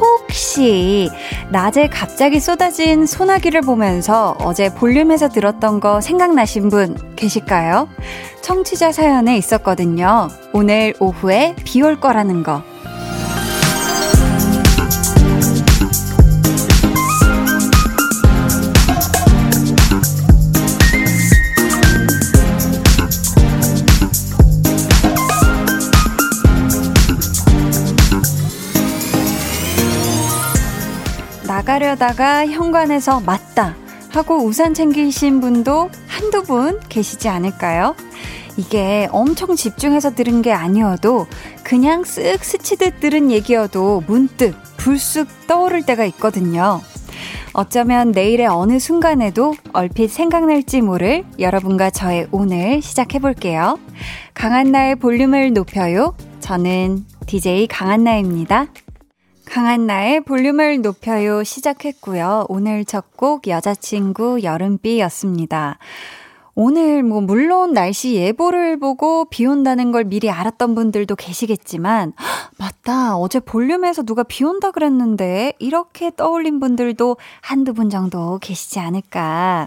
혹시 낮에 갑자기 쏟아진 소나기를 보면서 어제 볼륨에서 들었던 거 생각나신 분 계실까요? 청취자 사연에 있었거든요. 오늘 오후에 비 올 거라는 거. 가려다가 현관에서 맞다 하고 우산 챙기신 분도 한두 분 계시지 않을까요? 이게 엄청 집중해서 들은 게 아니어도 그냥 쓱 스치듯 들은 얘기여도 문득 불쑥 떠오를 때가 있거든요. 어쩌면 내일의 어느 순간에도 얼핏 생각날지 모를 여러분과 저의 오늘 시작해볼게요. 강한나의 볼륨을 높여요. 저는 DJ 강한나입니다. 강한나의 볼륨을 높여요 시작했고요. 오늘 첫 곡 여자친구 여름비였습니다. 오늘 물론 날씨 예보를 보고 비 온다는 걸 미리 알았던 분들도 계시겠지만 맞다 어제 볼륨에서 누가 비 온다 그랬는데 이렇게 떠올린 분들도 한두 분 정도 계시지 않을까.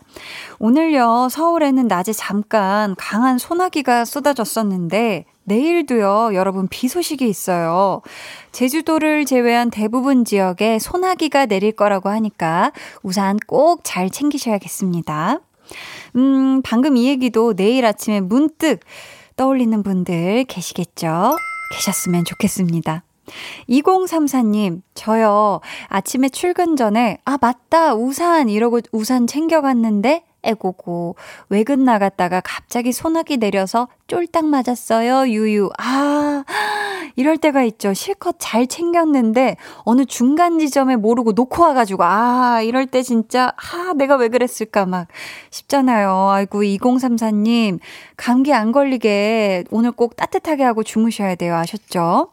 오늘요 서울에는 낮에 잠깐 강한 소나기가 쏟아졌었는데 내일도요, 여러분 비 소식이 있어요. 제주도를 제외한 대부분 지역에 소나기가 내릴 거라고 하니까 우산 꼭 잘 챙기셔야겠습니다. 방금 이 얘기도 내일 아침에 문득 떠올리는 분들 계시겠죠? 계셨으면 좋겠습니다. 2034님, 저요, 아침에 출근 전에, 아, 맞다, 우산! 이러고 우산 챙겨갔는데, 에고고 외근 나갔다가 갑자기 소나기 내려서 쫄딱 맞았어요. 유유. 아 이럴 때가 있죠. 실컷 잘 챙겼는데 어느 중간 지점에 모르고 놓고 와가지고 아 이럴 때 진짜 아 내가 왜 그랬을까 막 싶잖아요. 아이고 2034님 감기 안 걸리게 오늘 꼭 따뜻하게 하고 주무셔야 돼요. 아셨죠?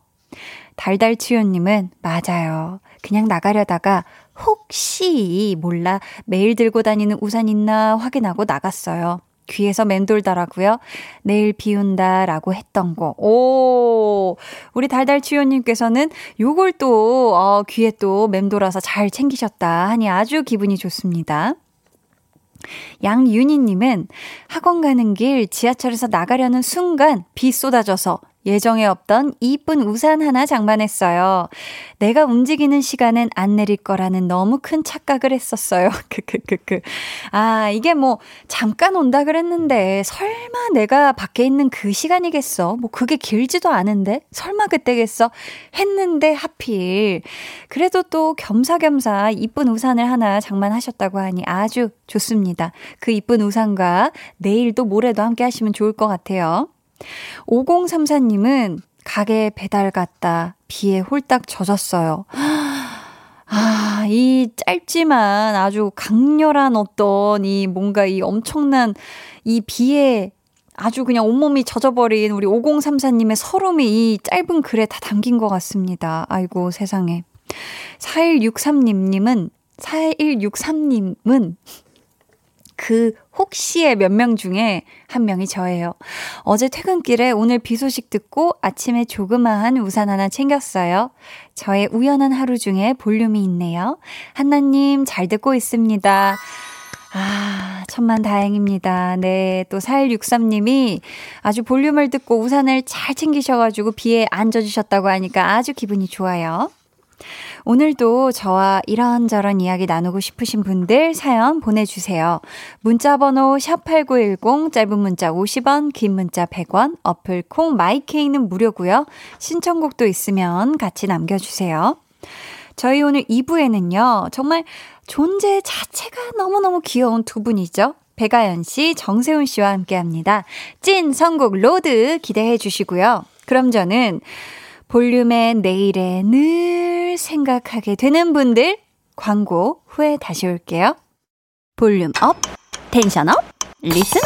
달달치유님은 맞아요. 그냥 나가려다가 혹시 몰라 매일 들고 다니는 우산 있나 확인하고 나갔어요. 귀에서 맴돌더라고요. 내일 비 온다라고 했던 거. 오, 우리 달달치유님께서는 요걸 또 귀에 또 맴돌아서 잘 챙기셨다 하니 아주 기분이 좋습니다. 양윤희님은 학원 가는 길 지하철에서 나가려는 순간 비 쏟아져서 예정에 없던 이쁜 우산 하나 장만했어요. 내가 움직이는 시간엔 안 내릴 거라는 너무 큰 착각을 했었어요. 아, 이게 잠깐 온다 그랬는데 설마 내가 밖에 있는 그 시간이겠어? 그게 길지도 않은데? 설마 그때겠어? 했는데 하필. 그래도 또 겸사겸사 이쁜 우산을 하나 장만하셨다고 하니 아주 좋습니다. 그 이쁜 우산과 내일도 모레도 함께 하시면 좋을 것 같아요. 5034님은 가게 배달 갔다 비에 홀딱 젖었어요. 아, 이 짧지만 아주 강렬한 어떤 이 뭔가 이 엄청난 이 비에 아주 그냥 온몸이 젖어버린 우리 5034님의 서름이 이 짧은 글에 다 담긴 것 같습니다. 아이고 세상에. 4163님은 그 혹시의 몇 명 중에 한 명이 저예요. 어제 퇴근길에 오늘 비 소식 듣고 아침에 조그마한 우산 하나 챙겼어요. 저의 우연한 하루 중에 볼륨이 있네요. 한나님 잘 듣고 있습니다. 아, 천만 다행입니다. 네, 또 4163님이 아주 볼륨을 듣고 우산을 잘 챙기셔가지고 비에 안 젖으셨다고 하니까 아주 기분이 좋아요. 오늘도 저와 이런저런 이야기 나누고 싶으신 분들 사연 보내주세요. 문자번호 샵8910 짧은 문자 50원 긴 문자 100원 어플 콩 마이케이는 무료고요. 신청곡도 있으면 같이 남겨주세요. 저희 오늘 2부에는요. 정말 존재 자체가 너무너무 귀여운 두 분이죠. 백아연 씨, 정세훈 씨와 함께합니다. 찐 선곡 로드 기대해 주시고요. 그럼 저는 볼륨의 내일에 늘 생각하게 되는 분들 광고 후에 다시 올게요. 볼륨 업, 텐션 업, 리스너.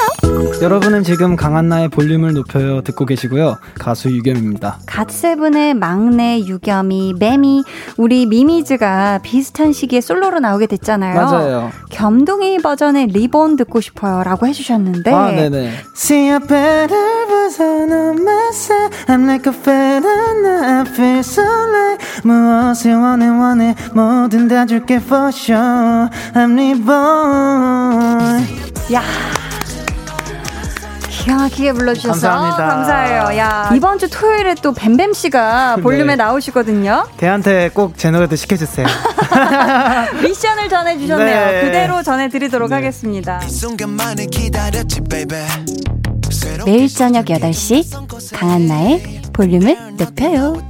여러분은 지금 강한나의 볼륨을 높여요 듣고 계시고요. 가수 유겸입니다. 갓세븐의 막내 유겸이, 매미, 우리 미미즈가 비슷한 시기에 솔로로 나오게 됐잖아요. 맞아요. 겸동이 버전의 리본 듣고 싶어요 라고 해주셨는데, 아, 네네. See a better version of myself. I'm like a fan and I feel so like 무엇을 원해 원해 뭐든 다 줄게 for sure. I'm reborn. 야, 기가 막히게 불러주셔서 감사합니다. 감사해요. 야, 이번 주 토요일에 또 뱀뱀 씨가 볼륨에 네. 나오시거든요. 걔한테 꼭 제 노래도 시켜주세요. 미션을 전해주셨네요. 네. 그대로 전해드리도록 네. 하겠습니다. 매일 저녁 8시 강한나의 볼륨을 높여요.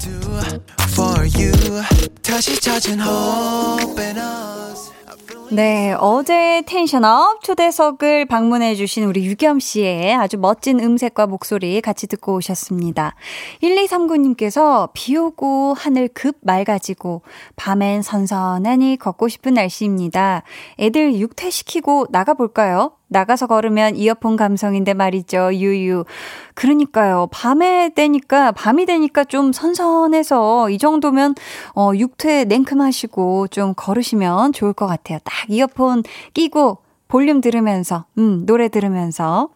네, 어제 텐션업 초대석을 방문해 주신 우리 유겸 씨의 아주 멋진 음색과 목소리 같이 듣고 오셨습니다. 1239님께서 비 오고 하늘 급 맑아지고 밤엔 선선하니 걷고 싶은 날씨입니다. 애들 육퇴시키고 나가볼까요? 나가서 걸으면 이어폰 감성인데 말이죠. 유유. 그러니까요. 밤이 되니까 좀 선선해서 이 정도면 육퇴 냉큼하시고 좀 걸으시면 좋을 것 같아요. 딱 이어폰 끼고 볼륨 들으면서, 노래 들으면서.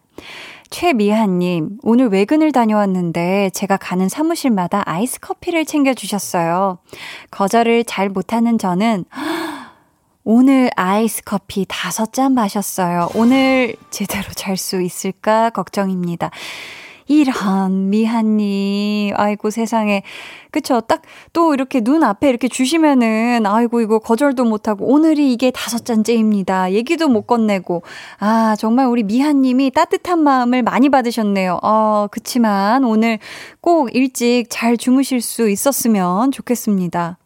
최미하님, 오늘 외근을 다녀왔는데 제가 가는 사무실마다 아이스 커피를 챙겨주셨어요. 거절을 잘 못하는 저는 오늘 아이스 커피 5잔 마셨어요. 오늘 제대로 잘 수 있을까 걱정입니다. 이런 미한님, 아이고 세상에. 그쵸? 딱 또 이렇게 눈 앞에 이렇게 주시면은 아이고 이거 거절도 못하고 오늘이 이게 5잔째입니다. 얘기도 못 건네고. 아, 정말 우리 미한님이 따뜻한 마음을 많이 받으셨네요. 그치만 오늘 꼭 일찍 잘 주무실 수 있었으면 좋겠습니다.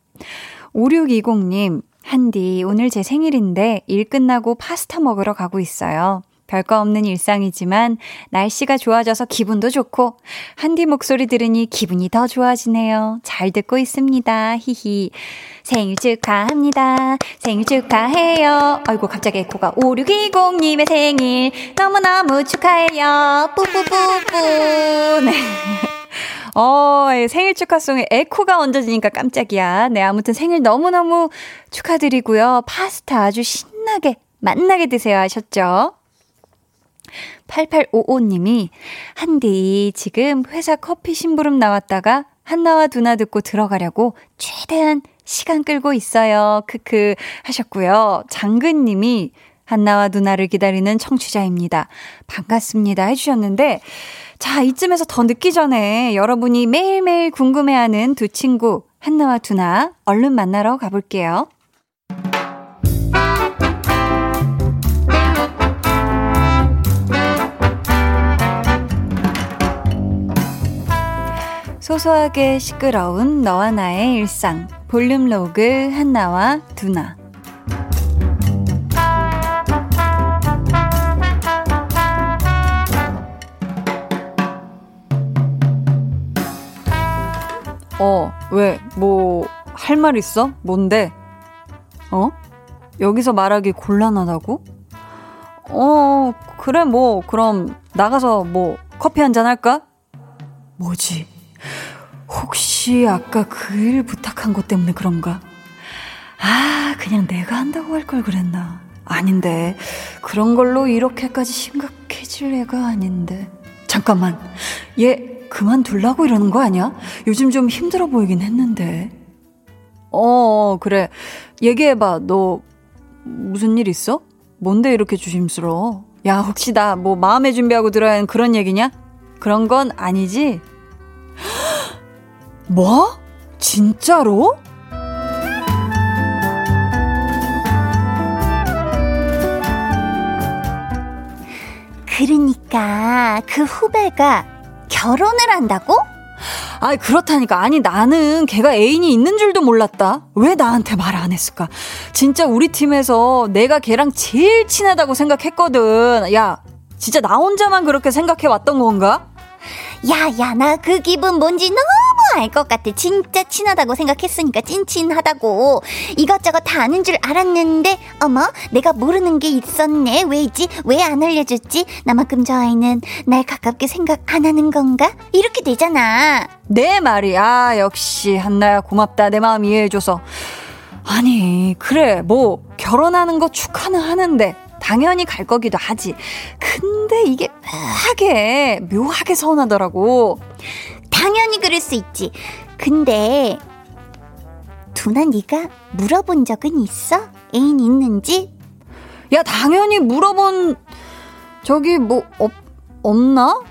5620님. 한디, 오늘 제 생일인데 일 끝나고 파스타 먹으러 가고 있어요. 별거 없는 일상이지만 날씨가 좋아져서 기분도 좋고 한디 목소리 들으니 기분이 더 좋아지네요. 잘 듣고 있습니다. 히히. 생일 축하합니다. 생일 축하해요. 아이고 갑자기 에코가. 5620님의 생일 너무너무 축하해요. 뿌뿌뿌뿌. 네. 생일 축하송에 에코가 얹어지니까 깜짝이야. 네, 아무튼 생일 너무너무 축하드리고요. 파스타 아주 신나게 맛나게 드세요 하셨죠? 8855님이 한디 지금 회사 커피 심부름 나왔다가 한나와 두나 듣고 들어가려고 최대한 시간 끌고 있어요. 크크 하셨고요. 장근님이 한나와 누나를 기다리는 청취자입니다. 반갑습니다 해주셨는데, 자, 이쯤에서 더 늦기 전에 여러분이 매일매일 궁금해하는 두 친구 한나와 두나 얼른 만나러 가볼게요. 소소하게 시끄러운 너와 나의 일상 볼륨 로그 한나와 두나. 왜? 뭐 할 말 있어? 뭔데? 여기서 말하기 곤란하다고? 그래 뭐 그럼 나가서 뭐 커피 한잔 할까? 뭐지? 혹시 아까 그 일 부탁한 것 때문에 그런가? 아, 그냥 내가 한다고 할 걸 그랬나? 아닌데, 그런 걸로 이렇게까지 심각해질 애가 아닌데. 잠깐만, 얘 그만둘라고 이러는 거 아니야? 요즘 좀 힘들어 보이긴 했는데. 그래. 얘기해봐. 너 무슨 일 있어? 뭔데 이렇게 조심스러워? 야, 혹시 나 뭐 마음의 준비하고 들어야 하는 그런 얘기냐? 그런 건 아니지? 뭐? 진짜로? 그러니까 그 후배가 결혼을 한다고? 아이, 그렇다니까. 아니, 나는 걔가 애인이 있는 줄도 몰랐다. 왜 나한테 말 안 했을까? 진짜 우리 팀에서 내가 걔랑 제일 친하다고 생각했거든. 야, 진짜 나 혼자만 그렇게 생각해왔던 건가? 야, 나 그 기분 뭔지 너무 알 것 같아. 진짜 친하다고 생각했으니까 찐친하다고. 이것저것 다 아는 줄 알았는데 어머 내가 모르는 게 있었네. 왜지? 왜 안 알려줬지? 나만큼 저 아이는 날 가깝게 생각 안 하는 건가? 이렇게 되잖아. 내 말이. 아 역시 한나야 고맙다. 내 마음 이해해줘서. 아니 그래 뭐 결혼하는 거 축하는 하는데 당연히 갈 거기도 하지. 근데 이게 묘하게 서운하더라고. 당연히 그럴 수 있지. 근데 두나 네가 물어본 적은 있어? 애인 있는지? 야 당연히 물어본 적이 뭐 없나?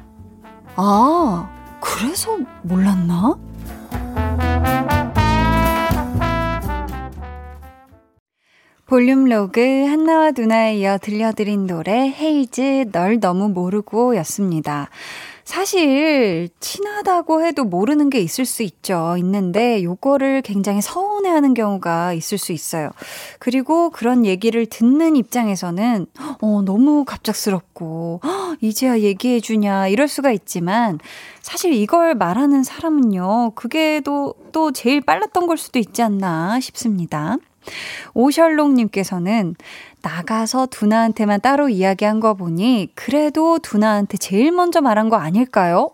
아 그래서 몰랐나? 볼륨 로그 한나와 두나에 이어 들려드린 노래 헤이즈 널 너무 모르고 였습니다. 사실 친하다고 해도 모르는 게 있을 수 있죠. 있는데 요거를 굉장히 서운해하는 경우가 있을 수 있어요. 그리고 그런 얘기를 듣는 입장에서는 너무 갑작스럽고 이제야 얘기해주냐 이럴 수가 있지만 사실 이걸 말하는 사람은요. 그게 또 제일 빨랐던 걸 수도 있지 않나 싶습니다. 오셜록님께서는 나가서 두나한테만 따로 이야기한 거 보니 그래도 두나한테 제일 먼저 말한 거 아닐까요?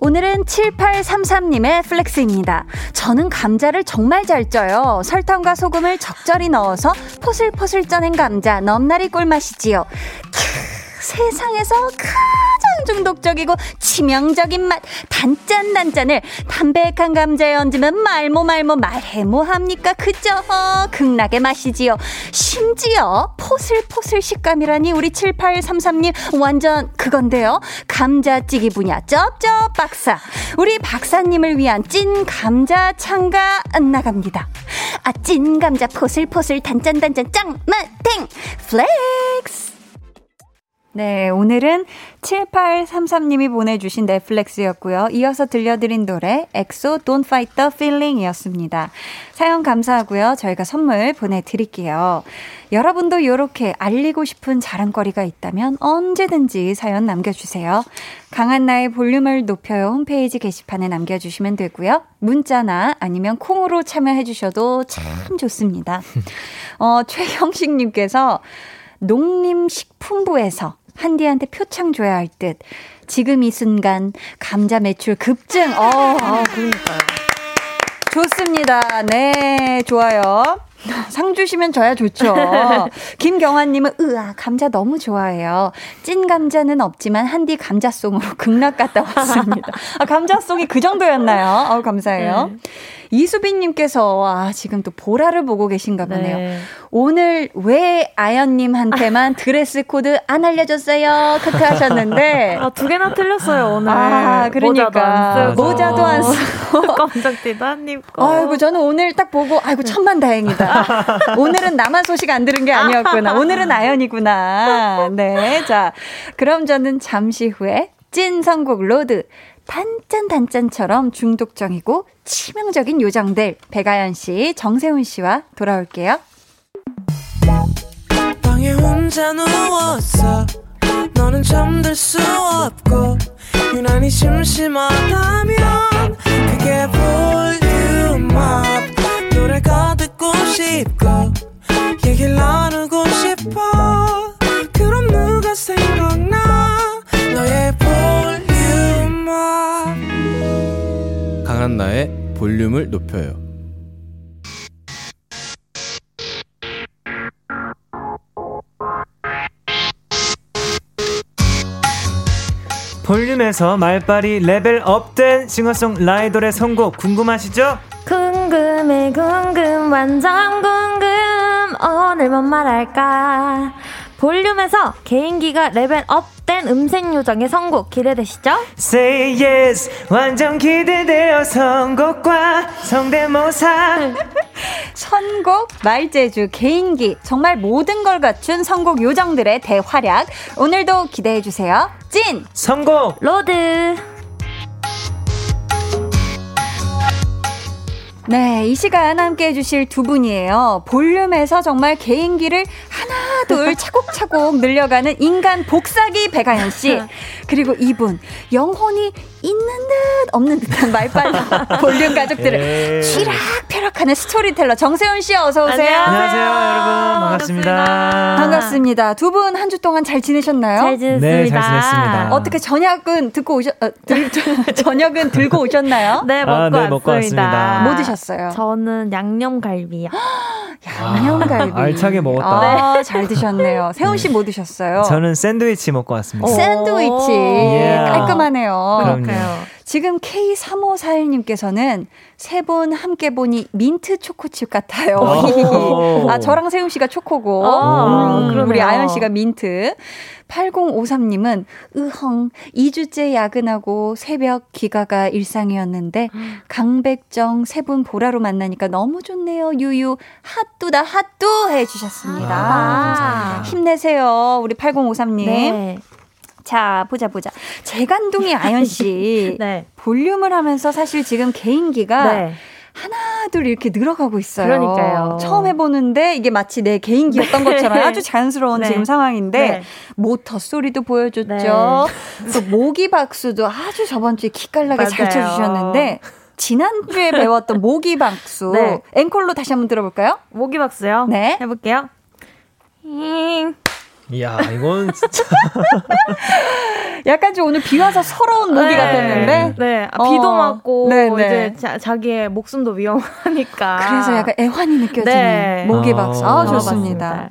오늘은 7833님의 플렉스입니다. 저는 감자를 정말 잘 쪄요. 설탕과 소금을 적절히 넣어서 포슬포슬 쪄낸 감자 넘나리 꿀맛이지요. 캬, 세상에서 가장 중독적이고 치명적인 맛 단짠단짠을 담백한 감자에 얹으면 말모말모 말해 뭐합니까. 그저 극락의 맛이지요. 심지어 포슬포슬 식감이라니 우리 7833님 완전 그건데요. 감자찌기 분야 쩝쩝 박사 우리 박사님을 위한 찐 감자 창가 나갑니다. 아 찐 감자 포슬포슬 단짠단짠 짱맛탱 플렉스. 네, 오늘은 7833님이 보내주신 넷플릭스였고요. 이어서 들려드린 노래 엑소 Don't Fight the Feeling이었습니다. 사연 감사하고요. 저희가 선물 보내드릴게요. 여러분도 이렇게 알리고 싶은 자랑거리가 있다면 언제든지 사연 남겨주세요. 강한나의 볼륨을 높여요 홈페이지 게시판에 남겨주시면 되고요. 문자나 아니면 콩으로 참여해주셔도 참 좋습니다. 최형식님께서 농림식품부에서 한디한테 표창 줘야 할 듯. 지금 이 순간 감자 매출 급증. 그러니까요. 좋습니다. 네, 좋아요. 상 주시면 저야 좋죠. 김경환님은 으아 감자 너무 좋아해요. 찐 감자는 없지만 한디 감자송으로 극락 갔다 왔습니다. 아, 감자송이 그 정도였나요? 아우 감사해요. 이수빈님께서 아, 지금 또 보라를 보고 계신가 보네요. 네. 오늘 왜 아연님한테만 드레스 코드 안 알려줬어요? 크크 하셨는데 아, 두 개나 틀렸어요 오늘. 아 그러니까 모자도 안 쓰고 검정 띠도 안 입고. 아이고 저는 오늘 딱 보고 아이고 천만다행이다. 오늘은 나만 소식 안 들은 게 아니었구나. 오늘은 아연이구나. 네, 자 그럼 저는 잠시 후에 찐 선곡 로드. 단짠단짠처럼 중독적이고 치명적인 요정들 백아연 씨, 정세훈 씨와 돌아올게요. 방에 혼자 누웠어 너는 잠들 수 없고 유난히 심심하다면 그게 볼륨업 노래가 듣고 싶고 얘기를 나누고 싶어 그럼 누가 생각나 너의 볼륨 강한나의 볼륨을 높여요. 볼륨에서 말빨이 레벨 업된 싱어송라이더의 선곡 궁금하시죠? 궁금해 궁금 완전 궁금 오늘 뭔 말할까 볼륨에서 개인기가 레벨 업된 음색 요정의 선곡 기대되시죠? Say yes 완전 기대되어 선곡과 성대모사 선곡, 말재주, 개인기 정말 모든 걸 갖춘 선곡 요정들의 대활약 오늘도 기대해주세요. 찐! 선곡! 로드! 네, 이 시간 함께해 주실 두 분이에요. 볼륨에서 정말 개인기를 하나 둘 차곡차곡 늘려가는 인간 복사기 백아연 씨 그리고 이분 영혼이 있는 듯 없는 듯한 말빨로 볼륨 가족들을 쥐락펴락하는 스토리텔러 정세훈 씨 어서 오세요. 안녕하세요 여러분 반갑습니다. 반갑습니다. 두 분 한 주 동안 잘 지내셨나요? 잘 지냈습니다. 네, 잘 지냈습니다. 어떻게 저녁은 저녁은 들고 오셨나요? 네, 먹고 왔습니다. 뭐 드셨어요? 저는 양념갈비요. 양념갈비. 아, 알차게 먹었다. 아, 네. 잘 드셨네요. 세훈 씨 뭐 드셨어요? 저는 샌드위치 먹고 왔습니다. 샌드위치. Yeah. 깔끔하네요. 그럼요. 지금 K3541님께서는 세 분 함께 보니 민트 초코칩 같아요. 아, 저랑 세훈 씨가 초코고 우리 아연 씨가 민트. 8053님은 으헝 2주째 야근하고 새벽 귀가가 일상이었는데 강백정 세 분 보라로 만나니까 너무 좋네요. 유유 핫뚜다 핫뚜 해주셨습니다. 아, 힘내세요 우리 8053님. 네. 자 보자 재간둥이 아연씨 네. 볼륨을 하면서 사실 지금 개인기가 네. 하나 둘 이렇게 늘어가고 있어요. 그러니까요. 처음 해보는데 이게 마치 내 개인기였던 네. 것처럼 아주 자연스러운 네. 지금 상황인데 네. 모터 소리도 보여줬죠. 네. 또 모기 박수도 아주 저번 주에 기깔나게 맞아요. 잘 쳐주셨는데 지난주에 배웠던 모기 박수 네. 앵콜로 다시 한번 들어볼까요? 모기 박수요? 네 해볼게요. 이야 이건 진짜 약간 좀 오늘 비 와서 서러운 모기 네, 같았는데 네 비도 맞고 네, 이제 자기의 목숨도 위험하니까 그래서 약간 애환이 느껴지는 네. 모기 박수 아, 좋습니다.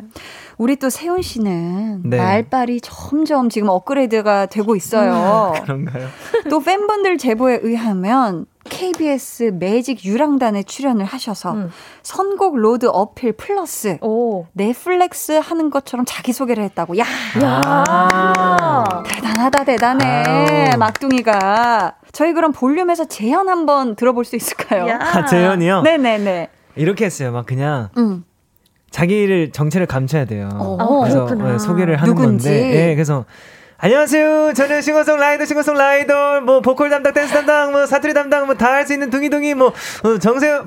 우리 또 세훈 씨는 네. 말빨이 점점 지금 업그레이드가 되고 있어요. 그런가요? 또 팬분들 제보에 의하면 KBS 매직 유랑단에 출연을 하셔서 선곡 로드 어필 플러스 넷플릭스 하는 것처럼 자기소개를 했다고. 야. 대단해. 아우. 막둥이가. 저희 그럼 볼륨에서 재현 한번 들어볼 수 있을까요? 아, 재현이요? 네네네. 이렇게 했어요. 막 그냥. 자기를 정체를 감춰야 돼요. 그래서 네, 소개를 하는 누군지. 건데. 네, 그래서 안녕하세요. 저는 싱어송라이더, 뭐 보컬 담당, 댄스 담당, 뭐 사투리 담당, 뭐 다 할 수 있는 둥이둥이, 뭐 정세훈,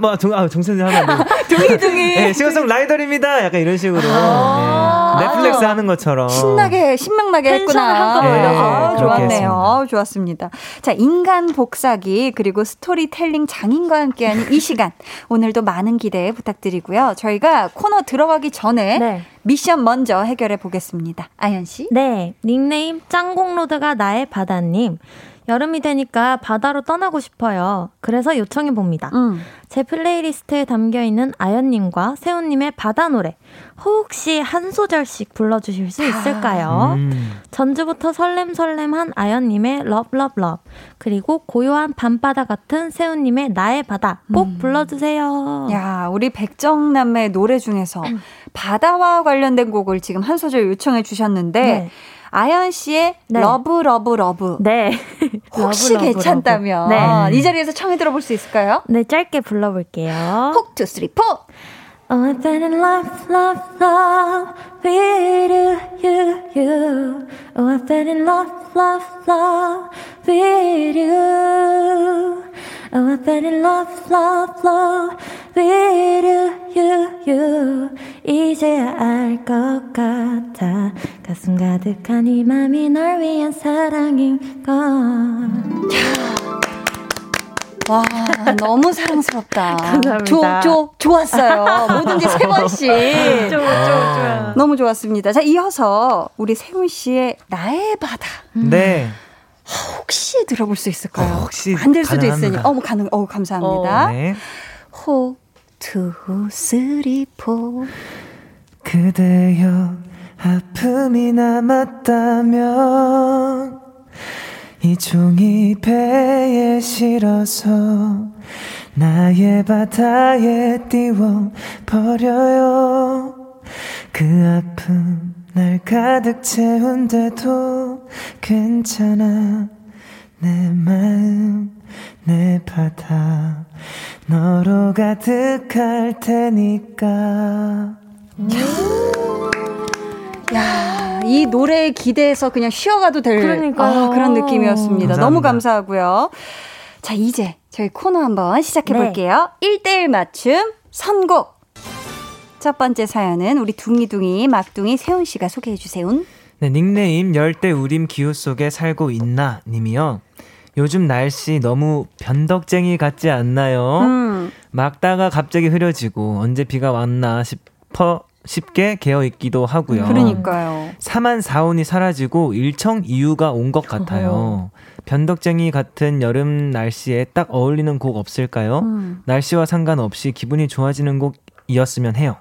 정세훈 하나, 둥이둥이, 네, 싱어송라이더입니다. 약간 이런 식으로 네, 넷플릭스 하는 것처럼 신나게 신명나게 했구나. 네, 아, 좋았네요. 아, 좋았습니다. 자, 인간 복사기 그리고 스토리텔링 장인과 함께하는 이 시간 오늘도 많은 기대 부탁드리고요. 저희가 코너 들어가기 전에. 네. 미션 먼저 해결해 보겠습니다. 아연 씨. 네. 닉네임 짱공로드가 나의 바다님. 여름이 되니까 바다로 떠나고 싶어요. 그래서 요청해봅니다. 제 플레이리스트에 담겨있는 아연님과 세훈님의 바다 노래 혹시 한 소절씩 불러주실 수 있을까요? 전주부터 설렘설렘한 아연님의 러브러브러브 그리고 고요한 밤바다 같은 세훈님의 나의 바다 꼭 불러주세요. 야, 우리 백정남매의 노래 중에서 바다와 관련된 곡을 지금 한 소절 요청해 주셨는데 네. 아연 씨의 네. 러브 러브 러브 네. 혹시 러브, 괜찮다면 러브. 네. 이 자리에서 청해 들어볼 수 있을까요? 네, 짧게 불러볼게요. 훅, 투, 쓰리, 포. I've been in love, love, love with you, you, you. Oh, I've been in love, love, love with you. Oh, I've been in love, love, love with you, you, you. 이제야 알 것 같아 가슴 가득한 이 맘이 널 위한 사랑인 걸. 와, 너무 사랑스럽다. 감사합니다. 좋았어요. 뭐든지 세 번씩. 너무 좋았습니다. 자, 이어서 우리 세훈 씨의 나의 바다. 네. 혹시 들어볼 수 있을까요? 혹시 안 될 수도 있으니. 가능. 감사합니다. 네. 호, 투, 쓰리, 포. 그대여 아픔이 남았다면 이 종이 배에 실어서 나의 바다에 띄워버려요. 그 아픔 날 가득 채운데도 괜찮아 내 마음 내 바다 너로 가득할 테니까. 야, 이 노래에 기대해서 그냥 쉬어가도 될 그런 느낌이었습니다. 감사합니다. 너무 감사하고요. 자, 이제 저희 코너 한번 시작해볼게요. 네. 1대1 맞춤 선곡. 첫 번째 사연은 우리 둥이둥이 막둥이 세훈 씨가 소개해 주세요. 네, 닉네임 열대우림 기후 속에 살고 있나 님이요. 요즘 날씨 너무 변덕쟁이 같지 않나요? 막다가 갑자기 흐려지고 언제 비가 왔나 싶게 개어있기도 하고요. 그러니까요. 사만사온이 사라지고 일청이유가 온 것 같아요. 변덕쟁이 같은 여름 날씨에 딱 어울리는 곡 없을까요? 날씨와 상관없이 기분이 좋아지는 곡이었으면 해요.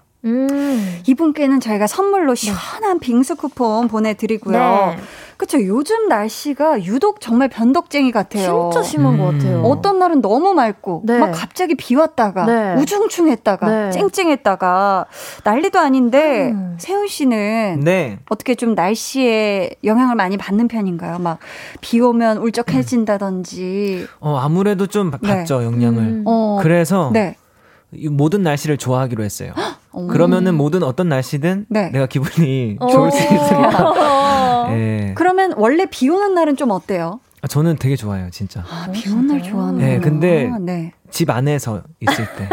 이분께는 저희가 선물로 시원한 빙수 쿠폰 보내드리고요. 네. 그렇죠. 요즘 날씨가 유독 정말 변덕쟁이 같아요. 진짜 심한 것 같아요. 어떤 날은 너무 맑고 네. 막 갑자기 비 왔다가 네. 우중충했다가 네. 쨍쨍했다가 난리도 아닌데 세훈 씨는 네. 어떻게 좀 날씨에 영향을 많이 받는 편인가요? 막 비 오면 울적해진다든지. 아무래도 좀 받죠. 네. 영향을. 그래서 네. 모든 날씨를 좋아하기로 했어요. 그러면은 모든 어떤 날씨든 네. 내가 기분이 좋을 수 있으니까. 네. 그러면 원래 비 오는 날은 좀 어때요? 저는 되게 좋아요, 진짜. 비 오는 날 좋아하는. 네, 근데 네. 집 안에서 있을 때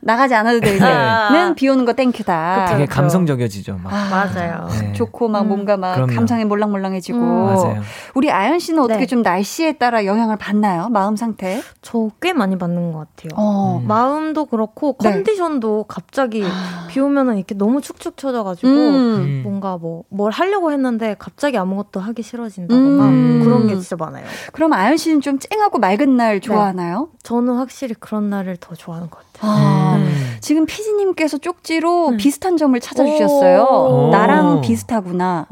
나가지 않아도 될 때는 비 오는 거 땡큐다. 되게 그렇죠. 감성적이어지죠. 막. 맞아요. 네. 좋고 막 뭔가 막 그럼요. 감성이 몰랑몰랑해지고. 맞아요. 우리 아연 씨는 어떻게 네. 좀 날씨에 따라 영향을 받나요? 마음 상태? 저 꽤 많이 받는 것 같아요. 마음도 그렇고 컨디션도 네. 갑자기 비 오면은 이렇게 너무 축축 쳐져가지고 뭔가 뭘 하려고 했는데 갑자기 아무것도 하기 싫어진다거나 그런 게 진짜 많아요. 그럼 아연 씨는 좀 쨍하고 맑은 날 좋아하나요? 네. 저는 확실히 그런 날을 더 좋아하는 것 같아요. 지금 피디님께서 쪽지로 비슷한 점을 찾아주셨어요. 나랑 비슷하구나.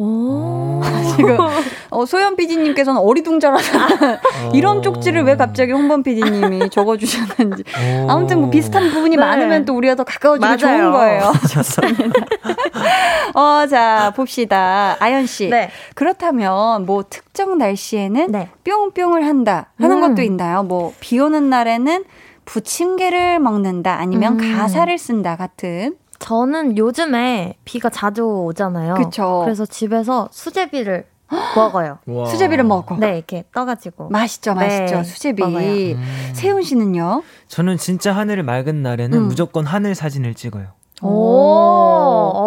지금 소연 피디님께서는 어리둥절하다. 이런 쪽지를 왜 갑자기 홍범 피디님이 적어주셨는지. 아무튼 뭐 비슷한 부분이 네. 많으면 또 우리가 더 가까워지고 맞아요. 좋은 거예요. 좋습니다. 자, 봅시다. 아연 씨. 네. 그렇다면 뭐 특정 날씨에는 네. 뿅뿅을 한다 하는 것도 있나요? 뭐 비 오는 날에는 부침개를 먹는다 아니면 가사를 쓴다 같은. 저는 요즘에 비가 자주 오잖아요. 그쵸. 그래서 집에서 수제비를 먹어요. 와. 수제비를 먹어. 네, 이렇게 떠가지고. 맛있죠. 네, 수제비. 세훈 씨는요? 저는 진짜 하늘이 맑은 날에는 무조건 하늘 사진을 찍어요.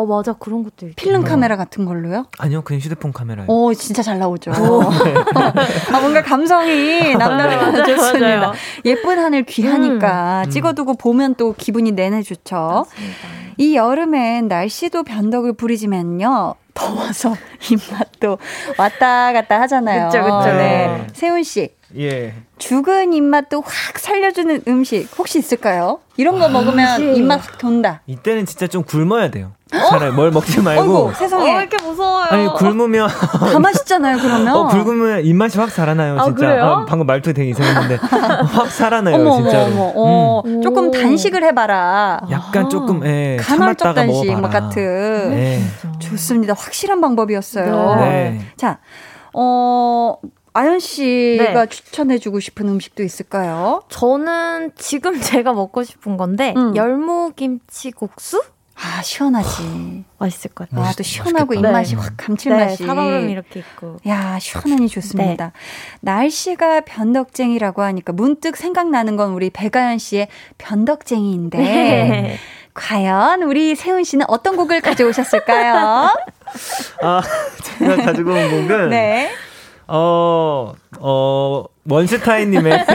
맞아. 그런 것도 있죠. 필름 카메라 같은 걸로요? 아니요, 그냥 휴대폰 카메라요. 진짜 잘 나오죠. 뭔가 감성이 남다르고 좋습니다. 예쁜 하늘 귀하니까 찍어두고 보면 또 기분이 내내 좋죠. 맞습니다. 이 여름엔 날씨도 변덕을 부리지만요. 더워서 입맛도 왔다 갔다 하잖아요. 그쵸. 네. 세훈 씨, 예. 죽은 입맛도 확 살려주는 음식 혹시 있을까요? 이런 거 먹으면 음식. 입맛 확 돈다. 이때는 진짜 좀 굶어야 돼요. 차라리 뭘 먹지 말고. 어이구, 세상에. 왜 이렇게 무서워요. 아니 굶으면 다 맛있잖아요. 그러면 굶으면 입맛이 확 살아나요. 아, 진짜. 그래요? 아, 방금 말투 되게 이상했는데 확 살아나요. 어머, 진짜로. 어머. 조금 단식을 해봐라. 약간 아, 조금 예, 간헐적 단식 막 같은. 네. 좋습니다. 확실한 방법이었어요. 네. 자, 아연 씨가 네. 추천해주고 싶은 음식도 있을까요? 저는 지금 제가 먹고 싶은 건데 열무김치국수? 아 시원하지. 맛있을 것 같아요. 아, 또 시원하고 맛있겠다. 입맛이 네. 확 감칠맛이. 네, 사방울음 이렇게 있고. 야 시원하니 좋습니다. 네. 날씨가 변덕쟁이라고 하니까 문득 생각나는 건 우리 백아연 씨의 변덕쟁이인데 네. 과연 우리 세훈 씨는 어떤 곡을 가져오셨을까요? 아 제가 가지고 온 곡은 네. 원슈타인님의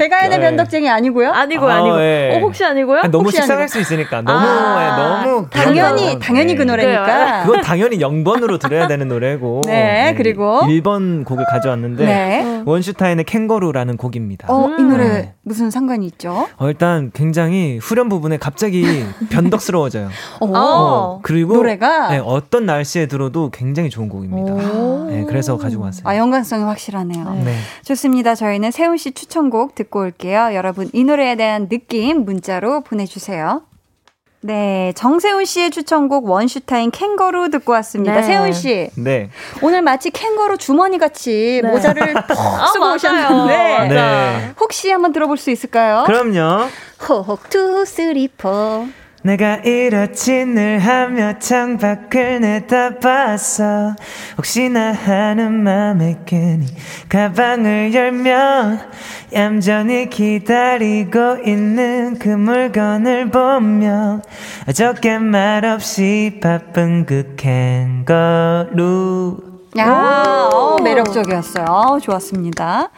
백아연의 변덕쟁이 아니고요? 아니고요. 예. 혹시 아니고요? 아니, 너무 혹시 식상할 아니고. 수 있으니까. 너무 당연히 네. 그 노래니까. 그건 당연히 0번으로 들어야 되는 노래고. 네, 그리고 1번 곡을 가져왔는데 네. 원슈타인의 캥거루라는 곡입니다. 이 노래 네. 무슨 상관이 있죠? 일단 굉장히 후렴 부분에 갑자기 변덕스러워져요. 그리고 노래가 네, 어떤 날씨에 들어도 굉장히 좋은 곡입니다. 네, 그래서 가지고 왔어요. 아, 연관성이 확실하네요. 네. 좋습니다. 저희는 세훈 씨 추천곡 듣고 올게요. 여러분 이 노래에 대한 느낌 문자로 보내주세요. 네, 정세훈 씨의 추천곡 원슈타인 캥거루 듣고 왔습니다. 네. 세훈 씨, 네. 오늘 마치 캥거루 주머니 같이 네. 모자를 푹 쓰고 오셨는데 네. 혹시 한번 들어볼 수 있을까요? 그럼요. 호흡 투 쓰리 포. 내가 이렇지 늘 하며 창밖을 내다봤어. 혹시나 하는 맘에 괜히 가방을 열면 얌전히 기다리고 있는 그 물건을 보며 어저께 말없이 바쁜 그 캥거루. 야, 매력적이었어요. 좋았습니다.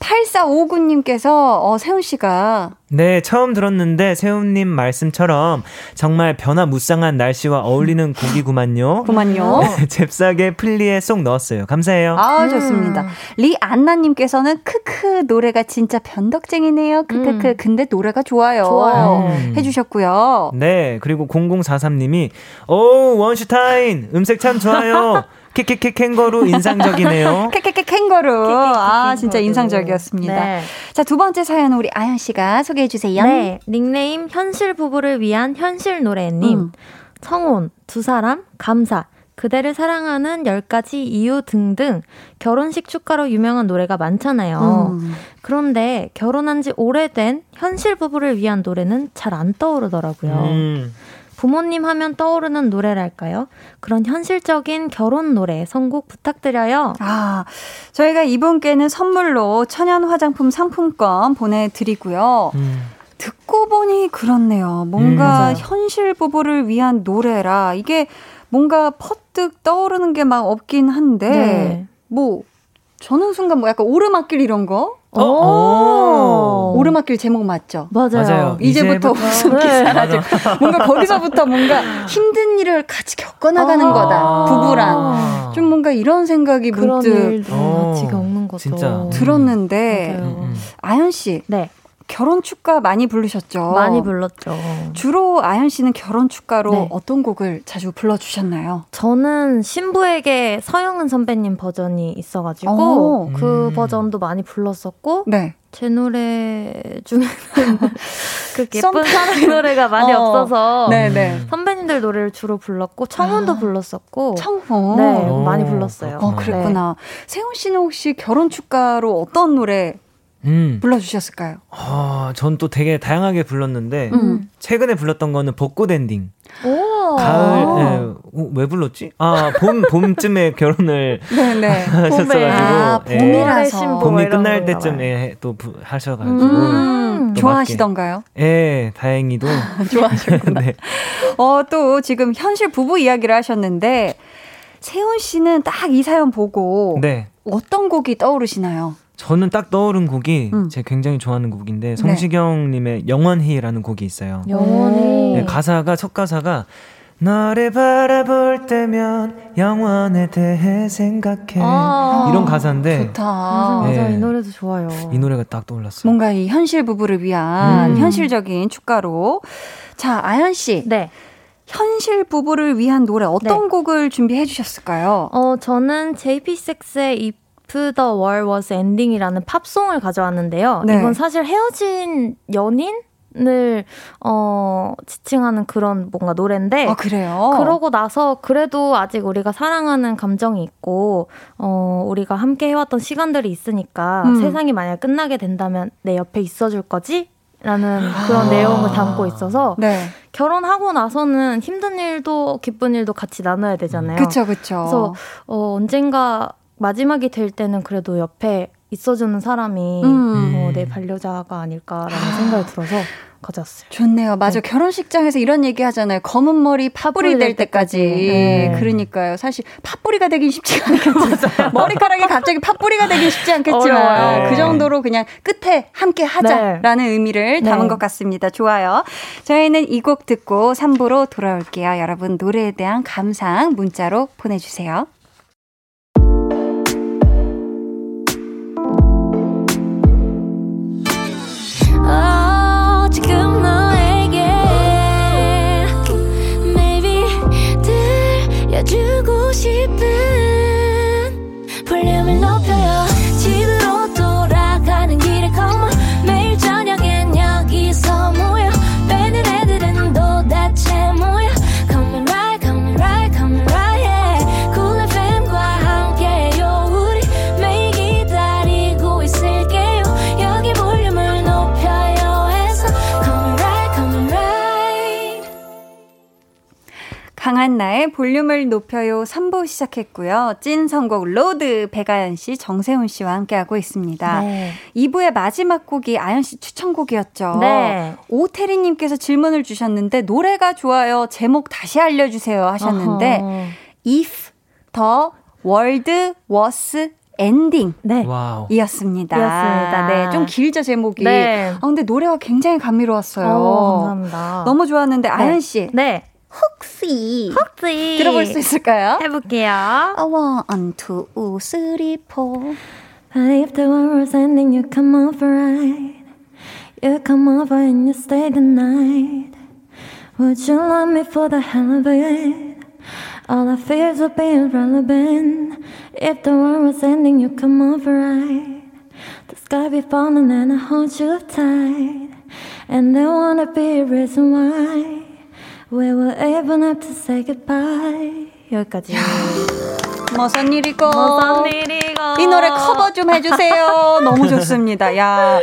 8459님께서 세훈씨가 네 처음 들었는데 세훈님 말씀처럼 정말 변화무쌍한 날씨와 어울리는 곡이구만요. 잽싸게 플리에 쏙 넣었어요. 감사해요. 아 좋습니다. 리안나님께서는 크크 노래가 진짜 변덕쟁이네요. 크크크 근데 노래가 좋아요. 해주셨고요. 네 그리고 0043님이 오 원슈타인 음색 참 좋아요. 캐캐캐 캥거루 인상적이네요. 캐캐캐 캥거루. 아 진짜 인상적이었습니다. 네. 자, 두 번째 사연은 우리 아연 씨가 소개해 주세요. 네. 닉네임 현실 부부를 위한 현실 노래님. 청혼, 두 사람, 감사, 그대를 사랑하는 10가지 이유 등등 결혼식 축가로 유명한 노래가 많잖아요. 그런데 결혼한 지 오래된 현실 부부를 위한 노래는 잘 안 떠오르더라고요. 부모님 하면 떠오르는 노래랄까요? 그런 현실적인 결혼 노래 선곡 부탁드려요. 아, 저희가 이분께는 선물로 천연 화장품 상품권 보내드리고요. 듣고 보니 그렇네요. 뭔가 현실 부부를 위한 노래라 이게 뭔가 퍼뜩 떠오르는 게 막 없긴 한데 네. 뭐 저는 순간 뭐 약간 오르막길 이런 거? 오르막길 제목 맞죠? 맞아요. 이제부터 웃음기 사라지고 뭔가 거기서부터 뭔가 힘든 일을 같이 겪어나가는 거다. 부부랑 좀 뭔가 이런 생각이 그런 문득 일들 같이 겪는 것도 진짜. 들었는데 아연 씨 네. 결혼 축가 많이 부르셨죠? 많이 불렀죠. 주로 아연 씨는 결혼 축가로 네. 어떤 곡을 자주 불러주셨나요? 저는 신부에게 서영은 선배님 버전이 있어가지고 그 버전도 많이 불렀었고 네. 제 노래 중에는 그 예쁜 사랑 노래가 많이 없어서 네네. 선배님들 노래를 주로 불렀고 청혼도 불렀었고 청혼 네, 많이 불렀어요. 그랬구나. 네. 세훈 씨는 혹시 결혼 축가로 어떤 노래 불러주셨을까요? 전 또 되게 다양하게 불렀는데 최근에 불렀던 거는 벚꽃 엔딩. 가을 네. 왜 불렀지? 봄쯤에 결혼을 하셨어가지고 봄이라서 봄이 끝날 때쯤 또 하셔가지고 또 좋아하시던가요? 예, 다행히도 좋아하셨구나. 네. 또 지금 현실 부부 이야기를 하셨는데 세훈 씨는 딱 이 사연 보고 네. 어떤 곡이 떠오르시나요? 저는 딱 떠오른 곡이 제가 굉장히 좋아하는 곡인데 성시경님의 영원히라는 곡이 있어요. 영원히. 네, 첫 가사가 너를 바라볼 때면 영원에 대해 생각해. 아, 이런 가사인데 좋다. 맞아, 맞아. 네. 이 노래도 좋아요. 이 노래가 딱 떠올랐어요. 뭔가 이 현실 부부를 위한 현실적인 축가로. 자, 아연 씨. 네. 현실 부부를 위한 노래 어떤 네. 곡을 준비해 주셨을까요? 저는 JP6의 If the War Was Ending이라는 팝송을 가져왔는데요. 네. 이건 사실 헤어진 연인? 을 지칭하는 그런 뭔가 노래인데. 아, 그래요? 그러고 나서 그래도 아직 우리가 사랑하는 감정이 있고 우리가 함께 해왔던 시간들이 있으니까 세상이 만약 끝나게 된다면 내 옆에 있어줄 거지? 라는 그런 내용을 담고 있어서 네. 결혼하고 나서는 힘든 일도 기쁜 일도 같이 나눠야 되잖아요. 그쵸, 그쵸. 그래서 언젠가 마지막이 될 때는 그래도 옆에 있어주는 사람이 내 반려자가 아닐까라는 생각이 들어서 가져왔어요. 좋네요. 맞아. 네. 결혼식장에서 이런 얘기 하잖아요. 검은 머리 파뿌리 될 때까지. 네. 그러니까요. 사실 파뿌리가 되긴 쉽지 않겠죠. 머리카락이 갑자기 파뿌리가 되긴 쉽지 않겠지만 그 정도로 그냥 끝에 함께 하자라는 네. 의미를 담은 네. 것 같습니다. 좋아요. 저희는 이 곡 듣고 3부로 돌아올게요. 여러분 노래에 대한 감상 문자로 보내주세요. 주고 싶은 볼륨을 높여요. 집으로 돌아가는 길에 come on. 매일 저녁엔 여기서 모여 빼는 애들은 도대체 뭐야. Come right, come right, come right yeah. Cool FM과 함께요. 우리 매일 기다리고 있을게요. 여기 볼륨을 높여요 해서 come right, come right. 강한나의 볼륨을 높여요 3부 시작했고요. 찐 선곡 로드 백아연 씨, 정세훈 씨와 함께하고 있습니다. 네. 2부의 마지막 곡이 아연 씨 추천곡이었죠. 네. 오태리 님께서 질문을 주셨는데 노래가 좋아요. 제목 다시 알려주세요 하셨는데 어허. If the World Was 엔딩 네. 이었습니다. 이었습니다. 네, 좀 길죠 제목이. 네. 아, 근데 노래가 굉장히 감미로웠어요. 오, 감사합니다. 너무 좋았는데 네. 아연 씨. 네. 혹시 들어볼 수 있을까요? 해볼게요. 1, 2, 3, 4 But if the world was ending, you come over right. You come over and you stay the night. Would you love me for the hell of it? All our fears would be irrelevant. If the world was ending, you come over right. The sky be falling and I hold you tight. And there wanna be a reason why We will even have to say goodbye. 여기까지. 무슨 일이고. 이 노래 커버 좀 해주세요. 너무 좋습니다. 야,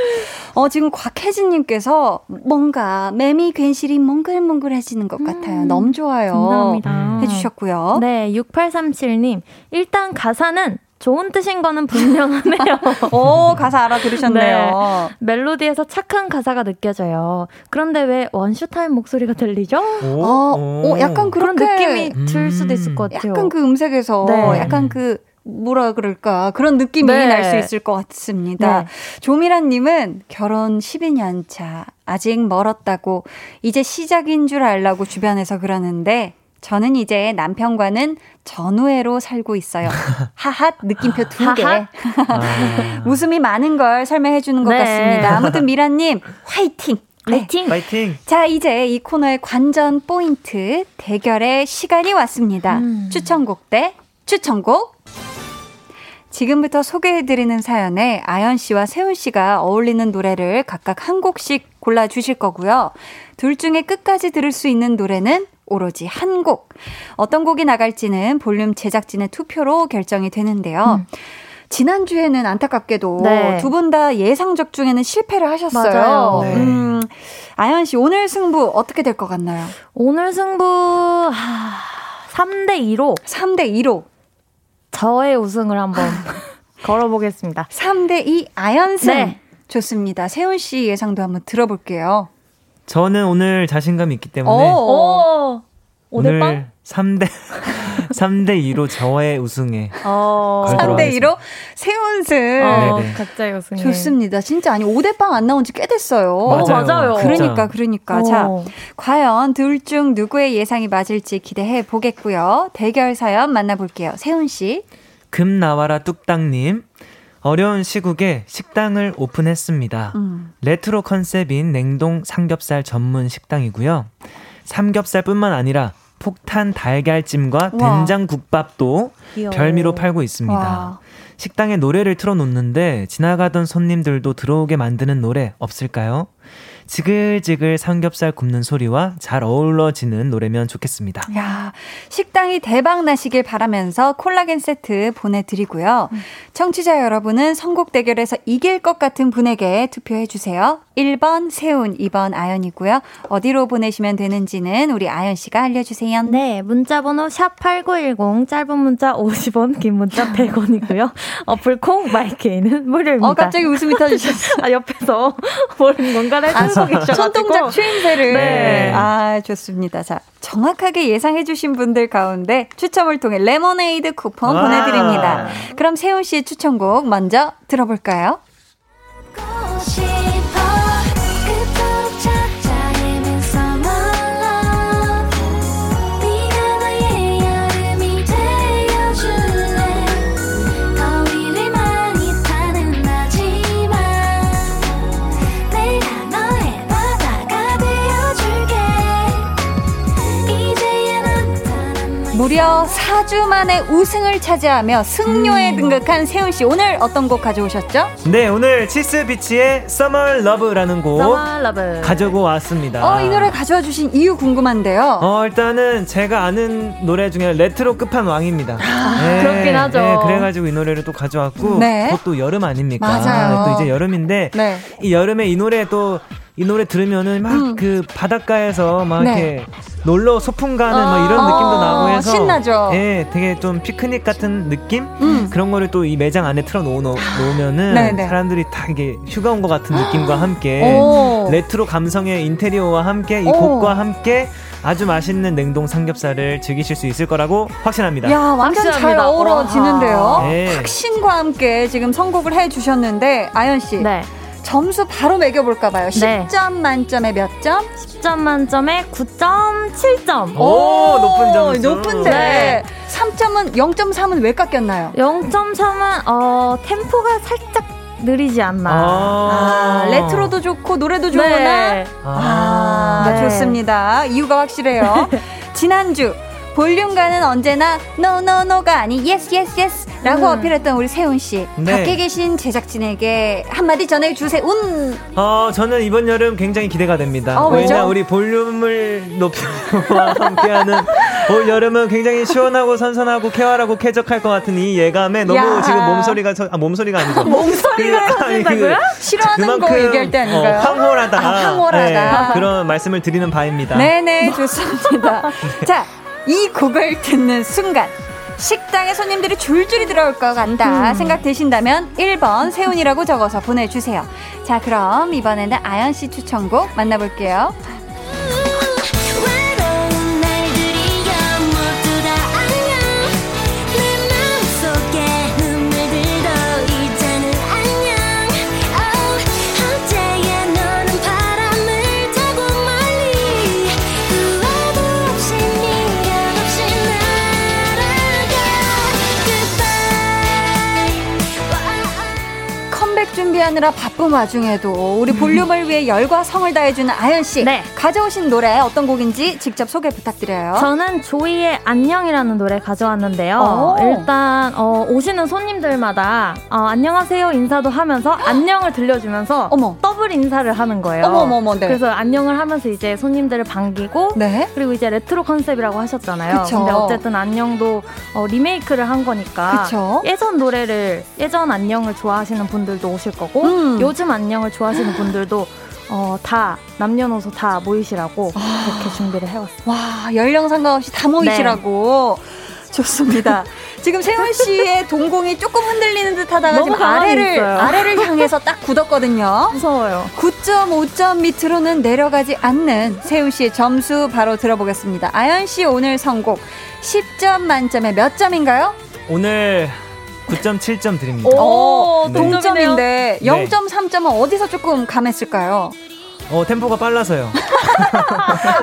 지금 곽혜진님께서 뭔가 맴이 괜시리 몽글몽글해지는 것 같아요. 너무 좋아요. 감사합니다. 해주셨고요. 네, 6837님. 일단 가사는 좋은 뜻인 거는 분명하네요. 오, 가사 알아들으셨네요. 네, 멜로디에서 착한 가사가 느껴져요. 그런데 왜 원슈타임 목소리가 들리죠? 오, 약간 그런 느낌이 들 수도 있을 것 같아요. 약간 그 음색에서 네. 약간 그 뭐라 그럴까 그런 느낌이 네. 날 수 있을 것 같습니다. 네. 조미란님은 결혼 12년 차 아직 멀었다고 이제 시작인 줄 알라고 주변에서 그러는데 저는 이제 남편과는 전우애로 살고 있어요. 하핫 느낌표 2개. 웃음이 많은 걸 설명해 주는 것 네. 같습니다. 아무튼 미란님 화이팅. 화이팅. 네. 자, 이제 이 코너의 관전 포인트 대결의 시간이 왔습니다. 추천곡 대 추천곡. 지금부터 소개해드리는 사연에 아연 씨와 세훈 씨가 어울리는 노래를 각각 한 곡씩 골라주실 거고요. 둘 중에 끝까지 들을 수 있는 노래는 오로지 한 곡. 어떤 곡이 나갈지는 볼륨 제작진의 투표로 결정이 되는데요. 지난주에는 안타깝게도 네. 두 분 다 예상적 중에는 실패를 하셨어요. 네. 아연 씨 오늘 승부 어떻게 될 것 같나요? 오늘 승부 3대2로. 3대2로. 저의 우승을 한번 걸어보겠습니다. 3대2 아연승. 네. 좋습니다. 세훈 씨 예상도 한번 들어볼게요. 저는 오늘 자신감이 있기 때문에 오늘 3대 3대2로 저의 우승에. 3대2로 세훈승. 각자의 우승에. 좋습니다. 진짜 아니, 5대빵 안 나온 지 꽤 됐어요. 맞아요. 그러니까. 자, 과연 둘 중 누구의 예상이 맞을지 기대해 보겠고요. 대결 사연 만나볼게요. 세훈씨. 금나와라 뚝딱님. 어려운 시국에 식당을 오픈했습니다. 레트로 컨셉인 냉동 삼겹살 전문 식당이고요. 삼겹살뿐만 아니라 폭탄 달걀찜과 우와. 된장국밥도 귀여워. 별미로 팔고 있습니다. 와. 식당에 노래를 틀어놓는데 지나가던 손님들도 들어오게 만드는 노래 없을까요? 지글지글 삼겹살 굽는 소리와 잘 어우러지는 노래면 좋겠습니다. 야, 식당이 대박 나시길 바라면서 콜라겐 세트 보내드리고요. 청취자 여러분은 선곡 대결에서 이길 것 같은 분에게 투표해주세요. 1번 세훈, 2번 아연이고요. 어디로 보내시면 되는지는 우리 아연씨가 알려주세요. 네, 문자번호 샵8910, 짧은 문자 50원, 긴 문자 100원이고요. 어플 콩, 마이케이는 무료입니다. 갑자기 웃음이 터지셨어요. 옆에서 모르는 건가를 해주세요. 손동작 추임새를. 네. 좋습니다. 자, 정확하게 예상해주신 분들 가운데 추첨을 통해 레모네이드 쿠폰 보내드립니다. 그럼 세훈 씨의 추천곡 먼저 들어볼까요? 무려 4주 만에 우승을 차지하며 승료에 등극한 세훈씨, 오늘 어떤 곡 가져오셨죠? 네, 오늘 치스비치의 Summer Love라는 곡 가져고 왔습니다. 이 노래 가져와 주신 이유 궁금한데요. 일단은 제가 아는 노래 중에 레트로 끝판왕입니다. 네, 그렇긴 하죠. 네, 그래가지고 이 노래를 또 가져왔고, 네. 그것도 여름 아닙니까? 맞아요. 또 이제 여름인데, 네. 이 여름에 이 노래 또 이 노래 들으면은 막 그 바닷가에서 막 네. 이렇게 놀러 소풍 가는 막 이런 느낌도 나고 해서 신나죠. 예, 되게 좀 피크닉 같은 느낌 그런 거를 또 이 매장 안에 틀어놓으면은 네네. 사람들이 다 이게 휴가 온 것 같은 느낌과 함께 레트로 감성의 인테리어와 함께 이 곡과 함께 아주 맛있는 냉동 삼겹살을 즐기실 수 있을 거라고 확신합니다. 야, 완전 확신합니다. 잘 어우러지는데요. 네. 확신과 함께 지금 선곡을 해주셨는데 아연 씨. 네. 점수 바로 매겨볼까봐요. 네. 10점 만점에 몇 점? 10점 만점에 9.7점. 오, 높은 점수. 높은데. 네. 3점은, 0.3은 왜 깎였나요? 0.3은, 템포가 살짝 느리지 않나. 레트로도 좋고, 노래도 좋구나. 네. 네. 좋습니다. 이유가 확실해요. 지난주. 볼륨가는 언제나 노노노가 아니 예스 라고 어필했던 우리 세훈씨 네. 밖에 계신 제작진에게 한마디 전해주세요. 저는 이번 여름 굉장히 기대가 됩니다. 왜냐 우리 볼륨을 높이와 함께하는 올 여름은 굉장히 시원하고 선선하고 쾌활하고 쾌적할 것 같은 이 예감에 너무 야. 지금 몸소리가 아니죠. 몸소리가 터진다고요? 싫어하는 거 얘기할 때 아닌가요? 황홀하다. 황홀하다. 네, 그런 말씀을 드리는 바입니다. 네네, 좋습니다. 자, 이 곡을 듣는 순간 식당에 손님들이 줄줄이 들어올 것 같다 생각되신다면 1번 세훈이라고 적어서 보내주세요. 자, 그럼 이번에는 아연씨 추천곡 만나볼게요. 하느라 바쁜 와중에도 우리 볼륨을 위해 열과 성을 다해주는 아연씨 네. 가져오신 노래 어떤 곡인지 직접 소개 부탁드려요. 저는 조이의 안녕이라는 노래 가져왔는데요. 일단 오시는 손님들마다 안녕하세요 인사도 하면서 안녕을 들려주면서 어머. 더블 인사를 하는 거예요. 어머머머, 네. 그래서 안녕을 하면서 이제 손님들을 반기고 네. 그리고 이제 레트로 컨셉이라고 하셨잖아요. 그쵸. 근데 어쨌든 안녕도 리메이크를 한 거니까 그쵸? 예전 안녕을 좋아하시는 분들도 오실 거고 요즘 안녕을 좋아하시는 분들도 다 남녀노소 다 모이시라고 그렇게 준비를 해왔어요. 와, 연령 상관없이 다 모이시라고. 네. 좋습니다. 지금 세훈 씨의 동공이 조금 흔들리는 듯하다가 지금 아래를 향해서 딱 굳었거든요. 무서워요. 9.5점 밑으로는 내려가지 않는 세훈 씨의 점수 바로 들어보겠습니다. 아연 씨 오늘 선곡 10점 만점에 몇 점인가요? 오늘 9.7점 드립니다. 오, 네. 동점인데 0.3점은 어디서 조금 감했을까요? 템포가 빨라서요.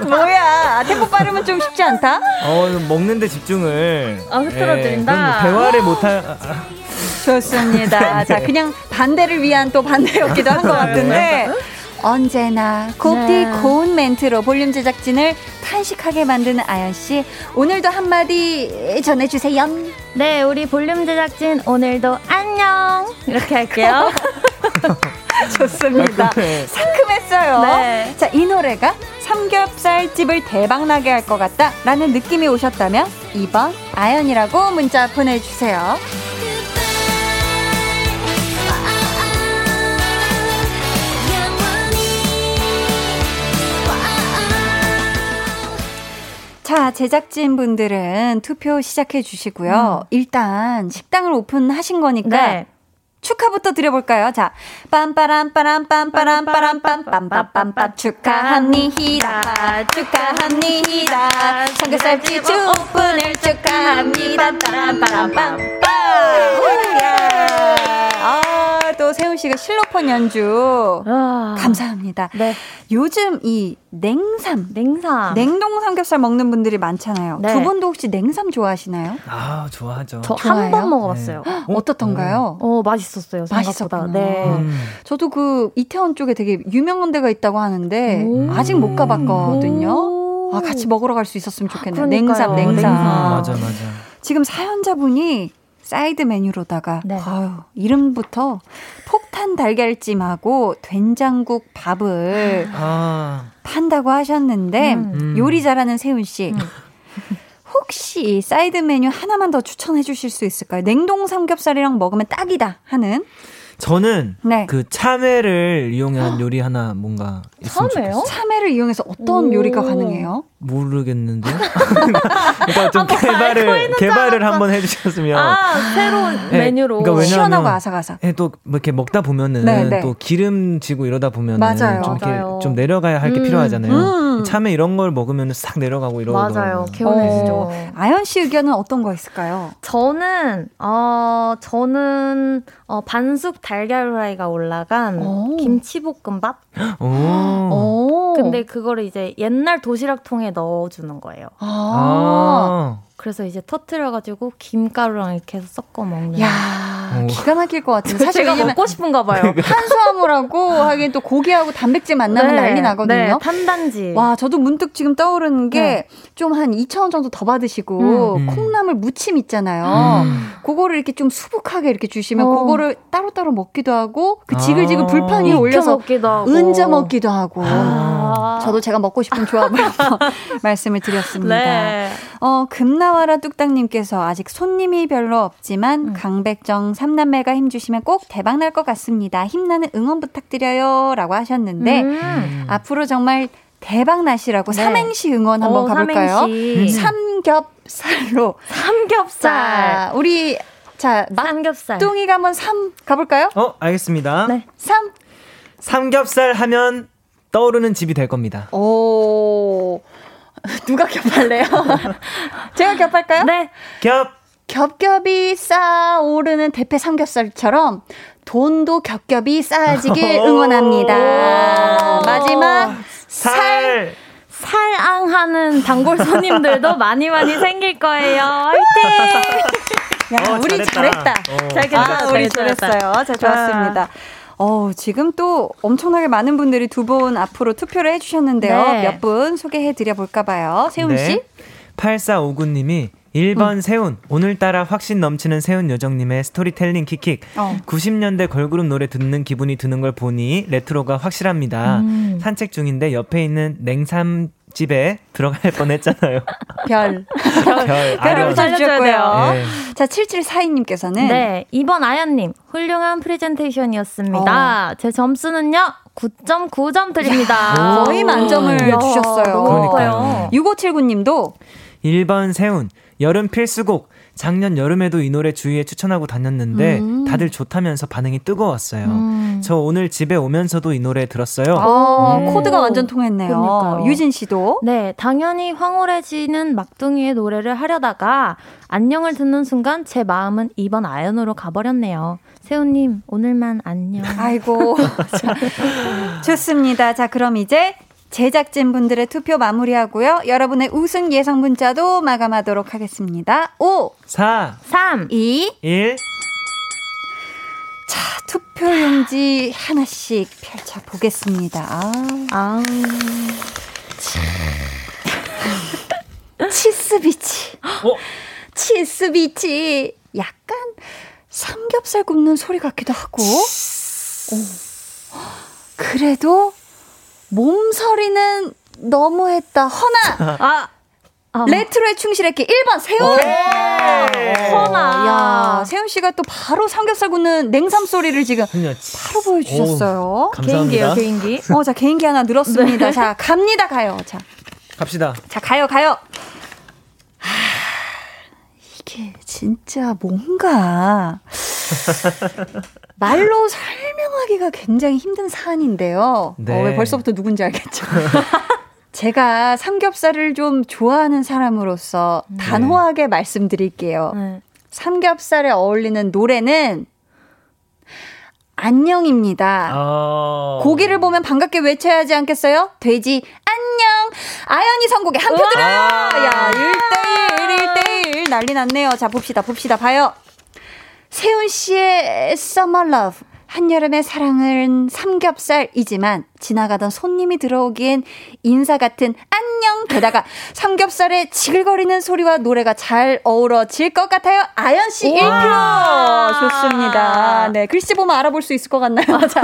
뭐야, 템포 빠르면 좀 쉽지 않다? 먹는데 집중을. 흐트러뜨린다. 대화를 못하. 좋습니다. 네. 자, 그냥 반대를 위한 또 반대였기도 한 것 같은데. 언제나 곱디 고운 멘트로 볼륨 제작진을 탄식하게 만드는 아연씨, 오늘도 한마디 전해주세요. 네, 우리 볼륨 제작진 오늘도 안녕 이렇게 할게요. 좋습니다. 상큼했어요. 네. 자, 이 노래가 삼겹살집을 대박나게 할 것 같다 라는 느낌이 오셨다면 2번 아연이라고 문자 보내주세요. 자, 제작진분들은 투표 시작해 주시고요. 일단 식당을 오픈하신 거니까 네. 축하부터 드려볼까요? 자, 빰빠람빠람빰빠람빠람빰빰빰빰빰 축하합니다. 축하합니다. 삼겹살집 오픈을 축하합니다. 빠람빠람빰빰. 또 세훈 씨가 실로폰 연주 감사합니다. 네. 요즘 이 냉삼, 냉동 삼겹살 먹는 분들이 많잖아요. 네. 두 분도 혹시 냉삼 좋아하시나요? 아, 좋아하죠. 저 한 번 먹어봤어요. 네. 어떻던가요? 맛있었어요. 생각보다. 네. 저도 그 이태원 쪽에 되게 유명한 데가 있다고 하는데 아직 못 가봤거든요. 아, 같이 먹으러 갈 수 있었으면 좋겠네요. 냉삼. 맞아. 지금 사연자분이 사이드 메뉴로다가 아유, 이름부터 폭탄 달걀찜하고 된장국 밥을 판다고 하셨는데 요리 잘하는 세훈 씨 혹시 사이드 메뉴 하나만 더 추천해 주실 수 있을까요? 냉동 삼겹살이랑 먹으면 딱이다 하는. 저는 그 참외를 이용한 요리 하나 뭔가 있으면 좋겠어요. 참외를 이용해서 어떤 요리가 가능해요? 모르겠는데요. 그러니까 좀 개발을 한번 해주셨으면. 새로운 메뉴로. 그러니까 시원하고 아삭아삭. 또 이렇게 먹다 보면은 또 기름지고 이러다 보면은 좀 내려가야 할 게 필요하잖아요. 참외 이런 걸 먹으면 싹 내려가고 이러거든요. 맞아요. 개운해지죠. 아연 씨 의견은 어떤 거 있을까요? 저는 반숙 달걀 후라이가 올라간 김치볶음밥. 근데 그거를 이제 옛날 도시락통에 넣어주는 거예요. 그래서 이제 터트려가지고 김가루랑 이렇게 해서 섞어 먹는. 야, 기가 막힐 것 같아요. 사실 제가 먹고 싶은가 봐요. 탄수화물하고 하긴 또 고기하고 단백질 만나면 난리 나거든요. 네, 탄단지. 와, 저도 문득 지금 떠오르는 게 좀 한 2,000원 정도 더 받으시고 콩나물 무침 있잖아요. 그거를 이렇게 좀 수북하게 이렇게 주시면 그거를 따로따로 먹기도 하고 그 지글지글 불판 위에 올려서 먹기도 하고. 은자 먹기도 하고. 저도 제가 먹고 싶은 조합을 말씀을 드렸습니다. 네. 금나와라 뚝딱님께서 아직 손님이 별로 없지만 강백정 3남매가 힘주시면 꼭 대박날 것 같습니다. 힘나는 응원 부탁드려요 라고 하셨는데 앞으로 정말 대박나시라고 삼행시 응원 한번 가볼까요? 삼겹살로 우리 자 삼겹살 뚱이가 한번 삼 가볼까요? 알겠습니다. 네. 삼겹살 하면 떠오르는 집이 될 겁니다. 오, 누가 겹할래요? 제가 겹할까요? 네. 겹겹이 쌓아오르는 대패 삼겹살처럼 돈도 겹겹이 쌓아지길 응원합니다. 마지막 살앙하는 단골 손님들도 많이 생길 거예요. 화이팅! 야, 우리 잘했다. 우리 잘했어요. 잘 좋았습니다. 지금 또 엄청나게 많은 분들이 두 분 앞으로 투표를 해주셨는데요. 네. 몇 분 소개해드려 볼까 봐요. 세훈 씨. 8459님이 1번 세훈. 오늘따라 확신 넘치는 세훈 요정님의 스토리텔링 킥킥. 90년대 걸그룹 노래 듣는 기분이 드는 걸 보니 레트로가 확실합니다. 산책 중인데 옆에 있는 냉삼 집에 들어갈 뻔했잖아요. 별을 붙여주셨고요. 자, 7742님께서는 네, 2번 아연님 훌륭한 프레젠테이션이었습니다. 제 점수는요 9.9점 드립니다. 거의 만점을 주셨어요. 그러니까요. 6579님도 1번 세훈 여름 필수곡. 작년 여름에도 이 노래 주위에 추천하고 다녔는데 다들 좋다면서 반응이 뜨거웠어요. 저 오늘 집에 오면서도 이 노래 들었어요. 아, 코드가 완전 통했네요. 그러니까요. 유진 씨도? 네, 당연히 황홀해지는 막둥이의 노래를 하려다가 안녕을 듣는 순간 제 마음은 2번 아연으로 가버렸네요. 세훈님 오늘만 안녕. 아이고. 좋습니다. 자, 그럼 이제 제작진분들의 투표 마무리하고요. 여러분의 우승 예상 문자도 마감하도록 하겠습니다. 5 4 3 2 1 자, 투표용지 하나씩 펼쳐보겠습니다. 치스비치. 치스비치. 약간 삼겹살 굽는 소리 같기도 하고. 그래도 몸서리는 너무했다. 허나. 레트로에 충실했기 1번 세훈. 허나. 야, 세훈 씨가 또 바로 삼겹살 굽는 냉삼 소리를 지금 바로 보여주셨어요. 감사합니다. 개인기요, 개인기. 자, 개인기 하나 늘었습니다. 네. 자, 갑니다, 가요. 자, 갑시다. 자, 가요. 이게 진짜 뭔가 말로 설명하기가 굉장히 힘든 사안인데요. 네. 왜 벌써부터 누군지 알겠죠? 제가 삼겹살을 좀 좋아하는 사람으로서 단호하게 말씀드릴게요. 삼겹살에 어울리는 노래는 안녕입니다. 고기를 보면 반갑게 외쳐야 하지 않겠어요? 돼지 안녕. 아연이 선곡에 한 표 들어요. 야, 1대1 난리 났네요. 자, 봅시다. 봐요. 세훈 씨의 Summer Love, 한여름의 사랑은 삼겹살이지만 지나가던 손님이 들어오기엔 인사 같은 안녕, 게다가 삼겹살의 지글거리는 소리와 노래가 잘 어우러질 것 같아요. 아연 씨 1표. 좋습니다. 네, 글씨 보면 알아볼 수 있을 것 같나요? 자,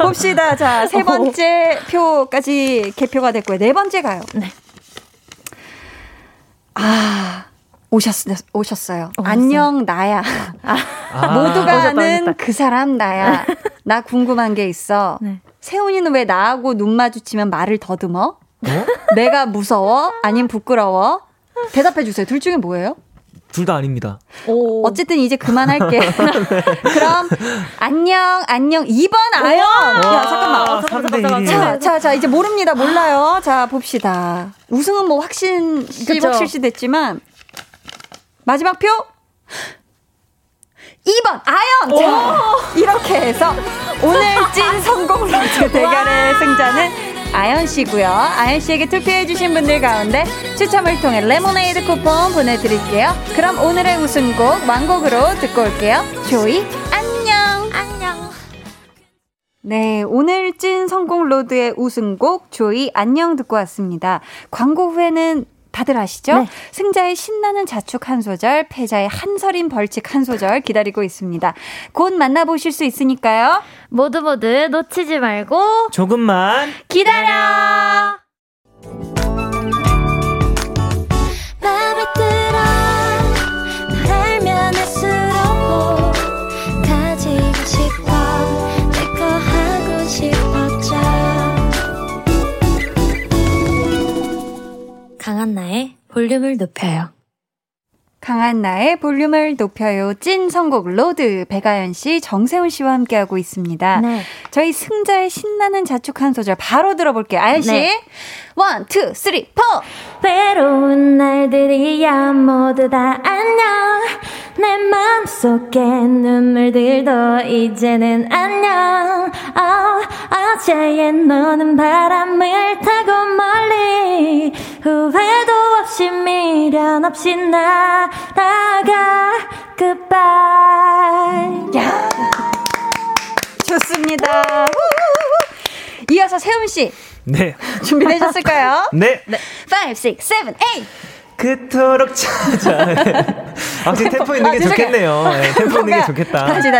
봅시다. 자, 세 번째 표까지 개표가 됐고요. 네 번째 가요. 네. 오셨어요. 안녕, 나야. 모두가 아는 그 사람, 나야. 나 궁금한 게 있어. 네. 세훈이는 왜 나하고 눈 마주치면 말을 더듬어? 네? 내가 무서워? 아님 부끄러워? 대답해 주세요. 둘 중에 뭐예요? 둘 다 아닙니다. 어쨌든 이제 그만할게. 그럼 안녕 2번 아연. 야, 잠깐만. 자, 이제 몰라요. 자, 봅시다. 우승은 뭐 확실시 됐지만 마지막 표 2번 아연. 자, 이렇게 해서 오늘 찐 성공 라이트 대결의 승자는 아연 씨고요. 아연 씨에게 투표해 주신 분들 가운데 추첨을 통해 레모네이드 쿠폰 보내드릴게요. 그럼 오늘의 우승곡 완곡으로 듣고 올게요. 조이 안녕. 네, 오늘 찐 성공 로드의 우승곡 조이 안녕 듣고 왔습니다. 광고 후에는 다들 아시죠? 네. 승자의 신나는 자축 한 소절, 패자의 한서린 벌칙 한 소절 기다리고 있습니다. 곧 만나보실 수 있으니까요. 모두 놓치지 말고 조금만 기다려. 강한나의 볼륨을 높여요. 강한나의 볼륨을 높여요. 찐 선곡 로드. 백아연 씨, 정세훈 씨와 함께하고 있습니다. 네. 저희 승자의 신나는 자축 한 소절 바로 들어볼게요. 아연 씨. 네. 1, 2, 3, 4. 외로운 날들이야 모두 다 안녕. 내 맘속에 눈물들도 이제는 안녕. 어제의 너는 바람을 타고 멀리 후회도 없이 미련 없이 날아가. Goodbye. 야, 좋습니다. 이어서 세훈 씨. 네. 준비되셨을까요? 네. 5, 6, 7, 8. 그토록 찾아. 템포 있는 게 좋겠네요. 네, 템포 있는 게 좋겠다. 다시.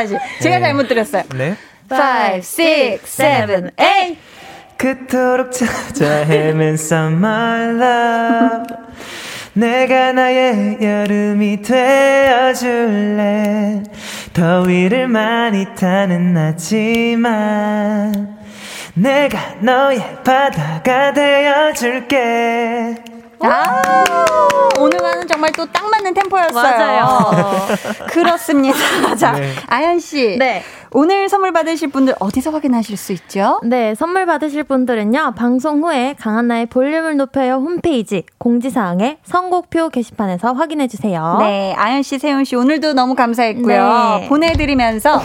제가 잘못 들었어요. 네. 5, 6, 7, 8. 그토록 찾아 헤맨 summer love. 내가 나의 여름이 되어줄래. 더위를 많이 타는 나지만 내가 너의 바다가 되어줄게. 아, 오늘과는 정말 또 딱 맞는 템포였어요. 맞아요. 그렇습니다. 자, 네. 아연 씨. 네. 오늘 선물 받으실 분들 어디서 확인하실 수 있죠? 네, 선물 받으실 분들은요. 방송 후에 강한나의 볼륨을 높여요 홈페이지 공지사항에 선곡표 게시판에서 확인해주세요. 네, 아연 씨, 세훈 씨 오늘도 너무 감사했고요. 네. 보내드리면서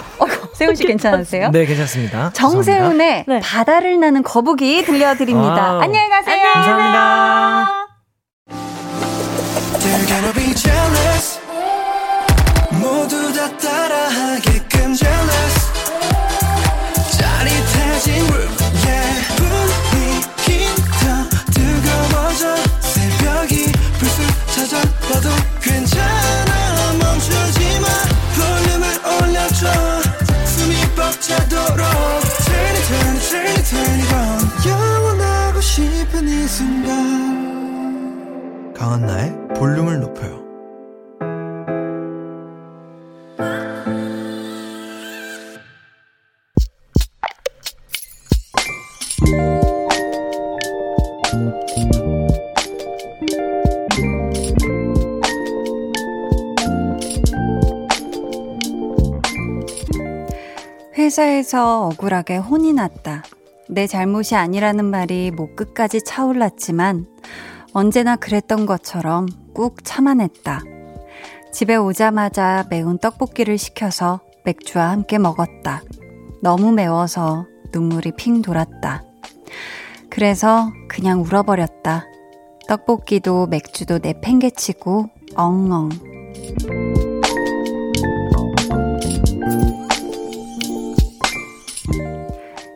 세훈 씨 괜찮으세요? 네, 괜찮습니다. 정세훈의 네. 바다를 나는 거북이 들려드립니다. 와우. 안녕히 가세요. 감사합니다. 모두 다 따라하게끔 jealous 짜릿해진 room yeah 분위기 더 뜨거워져 새벽이 불쑥 찾아와도 괜찮아 멈추지 마 볼륨을 올려줘 숨이 벅차도록 turn it turn it turn it turn it on 영원하고 싶은 이 순간 강한나의 볼륨을 높여요. 회사에서 억울하게 혼이 났다. 내 잘못이 아니라는 말이 목 끝까지 차올랐지만 언제나 그랬던 것처럼 꾹 참아냈다. 집에 오자마자 매운 떡볶이를 시켜서 맥주와 함께 먹었다. 너무 매워서 눈물이 핑 돌았다. 그래서 그냥 울어버렸다. 떡볶이도 맥주도 내팽개치고 엉엉.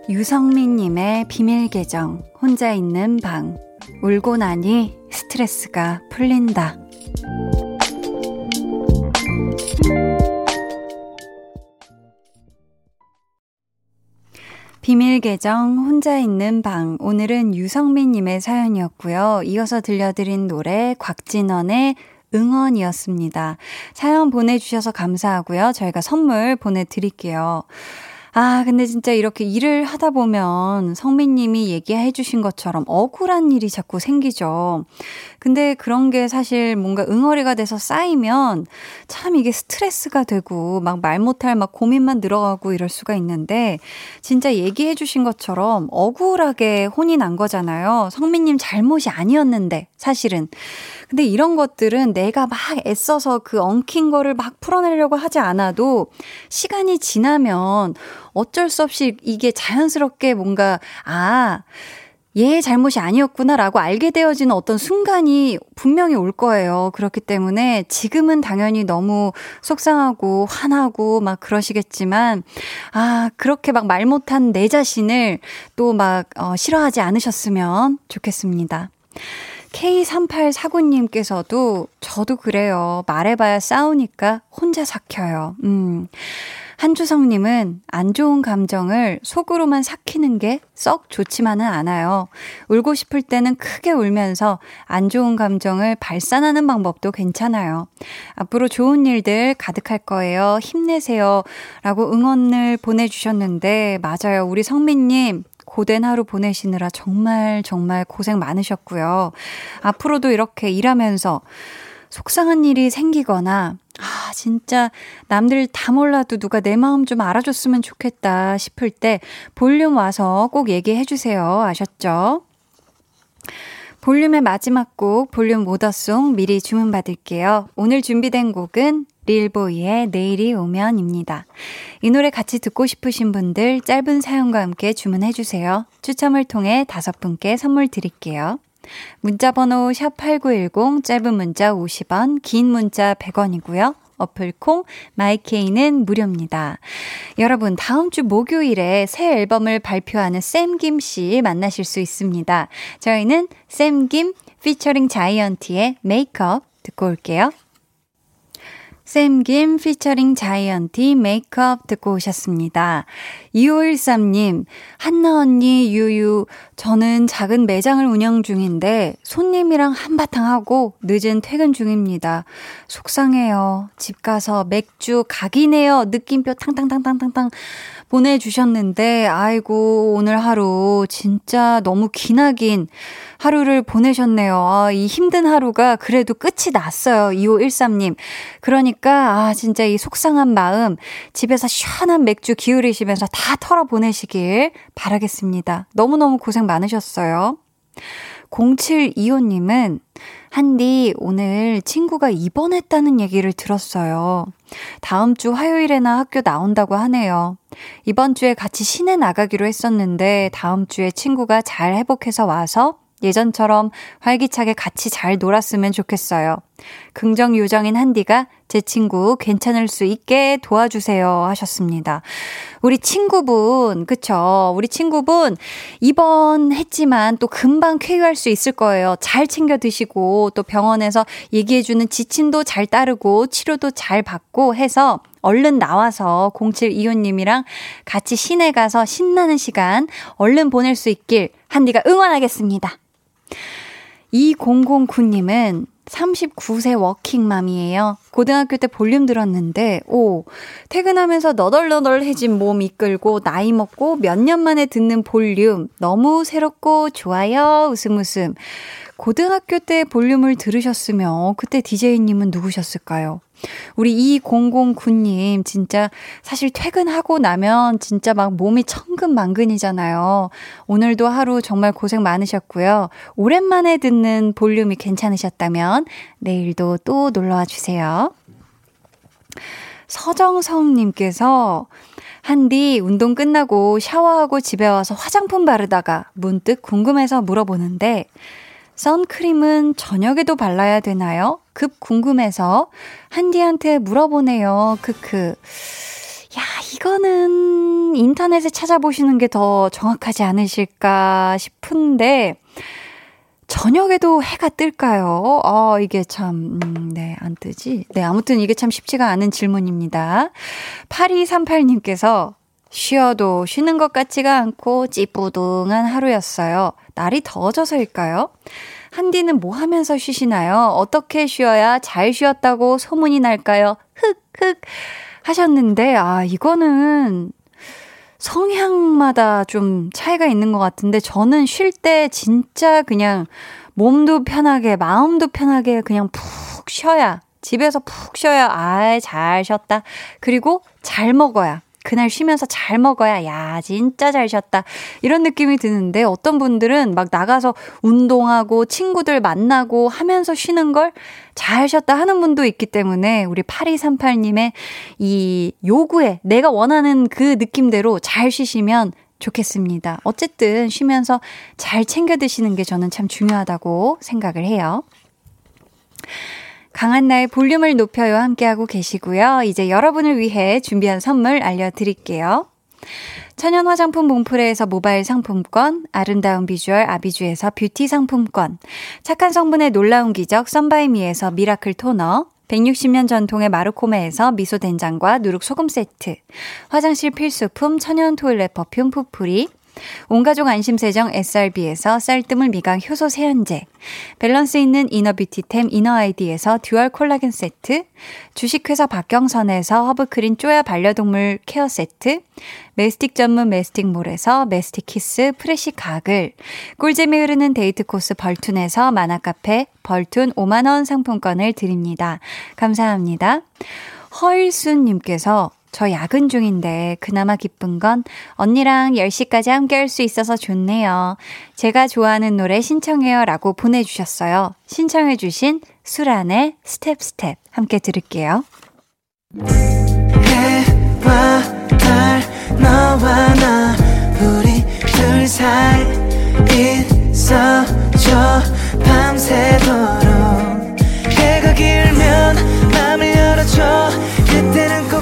유성민님의 비밀 계정 혼자 있는 방. 울고 나니 스트레스가 풀린다. 비밀 계정 혼자 있는 방 오늘은 유성민님의 사연이었고요. 이어서 들려드린 노래 곽진원의 응원이었습니다. 사연 보내주셔서 감사하고요. 저희가 선물 보내드릴게요. 아, 근데 진짜 이렇게 일을 하다 보면 성민님이 얘기해 주신 것처럼 억울한 일이 자꾸 생기죠. 근데 그런 게 사실 뭔가 응어리가 돼서 쌓이면 참 이게 스트레스가 되고 막 말 못할 막 고민만 늘어가고 이럴 수가 있는데 진짜 얘기해 주신 것처럼 억울하게 혼이 난 거잖아요. 성민님 잘못이 아니었는데 사실은. 근데 이런 것들은 내가 막 애써서 그 엉킨 거를 막 풀어내려고 하지 않아도 시간이 지나면 어쩔 수 없이 이게 자연스럽게 뭔가 아, 얘 잘못이 아니었구나라고 알게 되어지는 어떤 순간이 분명히 올 거예요. 그렇기 때문에 지금은 당연히 너무 속상하고 화나고 막 그러시겠지만 아, 그렇게 막 말 못한 내 자신을 또 막 싫어하지 않으셨으면 좋겠습니다. K3849님께서도 저도 그래요. 말해봐야 싸우니까 혼자 삭혀요. 한주성님은 안 좋은 감정을 속으로만 삭히는 게 썩 좋지만은 않아요. 울고 싶을 때는 크게 울면서 안 좋은 감정을 발산하는 방법도 괜찮아요. 앞으로 좋은 일들 가득할 거예요. 힘내세요. 라고 응원을 보내주셨는데 맞아요. 우리 성민님. 고된 하루 보내시느라 정말 고생 많으셨고요. 앞으로도 이렇게 일하면서 속상한 일이 생기거나 아 진짜 남들 다 몰라도 누가 내 마음 좀 알아줬으면 좋겠다 싶을 때 볼륨 와서 꼭 얘기해 주세요. 아셨죠? 볼륨의 마지막 곡 볼륨 모더송 미리 주문받을게요. 오늘 준비된 곡은 릴보이의 내일이 오면입니다. 이 노래 같이 듣고 싶으신 분들 짧은 사연과 함께 주문해주세요. 추첨을 통해 5분께 선물 드릴게요. 문자번호 샵8910 짧은 문자 50원 긴 문자 100원이고요. 어플콩 마이케이는 무료입니다. 여러분 다음 주 목요일에 새 앨범을 발표하는 샘김 씨 만나실 수 있습니다. 저희는 샘김 피처링 자이언티의 메이크업 듣고 올게요. 샘김 피처링 자이언티 메이크업 듣고 오셨습니다. 2513님, 한나 언니 유유 저는 작은 매장을 운영 중인데 손님이랑 한바탕 하고 늦은 퇴근 중입니다. 속상해요. 집 가서 맥주 각이네요. 느낌표 탕탕탕탕탕탕 보내주셨는데 아이고 오늘 하루 진짜 너무 기나긴 하루를 보내셨네요. 아, 이 힘든 하루가 그래도 끝이 났어요. 2513님. 그러니까 아 진짜 이 속상한 마음 집에서 시원한 맥주 기울이시면서 다 털어보내시길 바라겠습니다. 너무너무 고생 많으셨어요. 0725님은 한디 오늘 친구가 입원했다는 얘기를 들었어요. 다음 주 화요일에나 학교 나온다고 하네요. 이번 주에 같이 시내 나가기로 했었는데 다음 주에 친구가 잘 회복해서 와서 예전처럼 활기차게 같이 잘 놀았으면 좋겠어요. 긍정 요정인 한디가 제 친구 괜찮을 수 있게 도와주세요 하셨습니다. 우리 친구분 그쵸? 우리 친구분 입원했지만 또 금방 쾌유할 수 있을 거예요. 잘 챙겨 드시고 또 병원에서 얘기해주는 지침도 잘 따르고 치료도 잘 받고 해서 얼른 나와서 0725님이랑 같이 시내 가서 신나는 시간 얼른 보낼 수 있길 한디가 응원하겠습니다. 2009님은 39세 워킹맘이에요. 고등학교 때 볼륨 들었는데 오 퇴근하면서 너덜너덜해진 몸 이끌고 나이 먹고 몇 년 만에 듣는 볼륨 너무 새롭고 좋아요 웃음 웃음. 고등학교 때 볼륨을 들으셨으면 그때 DJ님은 누구셨을까요? 우리 2009님 진짜 사실 퇴근하고 나면 진짜 막 몸이 천근만근이잖아요. 오늘도 하루 정말 고생 많으셨고요. 오랜만에 듣는 볼륨이 괜찮으셨다면 내일도 또 놀러와 주세요. 서정성님께서 한디 운동 끝나고 샤워하고 집에 와서 화장품 바르다가 문득 궁금해서 물어보는데 선크림은 저녁에도 발라야 되나요? 급 궁금해서 한디한테 물어보네요. 크크. 야, 이거는 인터넷에 찾아보시는 게 더 정확하지 않으실까 싶은데 저녁에도 해가 뜰까요? 아, 이게 참, 네, 안 뜨지. 네, 아무튼 이게 참 쉽지가 않은 질문입니다. 8238님께서 쉬어도 쉬는 것 같지가 않고 찌뿌둥한 하루였어요. 날이 더워져서일까요? 한디는 뭐 하면서 쉬시나요? 어떻게 쉬어야 잘 쉬었다고 소문이 날까요? 흑흑 하셨는데 아 이거는 성향마다 좀 차이가 있는 것 같은데 저는 쉴 때 진짜 그냥 몸도 편하게 마음도 편하게 그냥 푹 쉬어야 집에서 푹 쉬어야 아 잘 쉬었다. 그리고 잘 먹어야. 그날 쉬면서 잘 먹어야 야 진짜 잘 쉬었다 이런 느낌이 드는데 어떤 분들은 막 나가서 운동하고 친구들 만나고 하면서 쉬는 걸 잘 쉬었다 하는 분도 있기 때문에 우리 8238님의 이 요구에 내가 원하는 그 느낌대로 잘 쉬시면 좋겠습니다. 어쨌든 쉬면서 잘 챙겨 드시는 게 저는 참 중요하다고 생각을 해요. 강한나의 볼륨을 높여요 함께하고 계시고요. 이제 여러분을 위해 준비한 선물 알려드릴게요. 천연 화장품 봉프레에서 모바일 상품권, 아름다운 비주얼 아비주에서 뷰티 상품권, 착한 성분의 놀라운 기적 선바이미에서 미라클 토너, 160년 전통의 마루코메에서 미소된장과 누룩소금 세트, 화장실 필수품 천연 토일렛 퍼퓸 푸풀이, 온가족 안심세정 SRB에서 쌀뜨물 미강 효소 세안제, 밸런스 있는 이너뷰티템 이너아이디에서 듀얼 콜라겐 세트, 주식회사 박경선에서 허브크린 쪼야 반려동물 케어 세트, 메스틱 전문 메스틱몰에서 메스틱 키스 프레시 가글, 꿀잼이 흐르는 데이트 코스 벌툰에서 만화카페 벌툰 5만원 상품권을 드립니다. 감사합니다. 허일순님께서 저 야근 중인데 그나마 기쁜 건 언니랑 10시까지 함께할 수 있어서 좋네요. 제가 좋아하는 노래 신청해요 라고 보내주셨어요. 신청해 주신 수란의 스텝스텝 함께 들을게요. 해와 달 너와 나 우리 둘 사이 있어줘 밤새도록 해가 길면 맘을 열어줘 그때는 꼭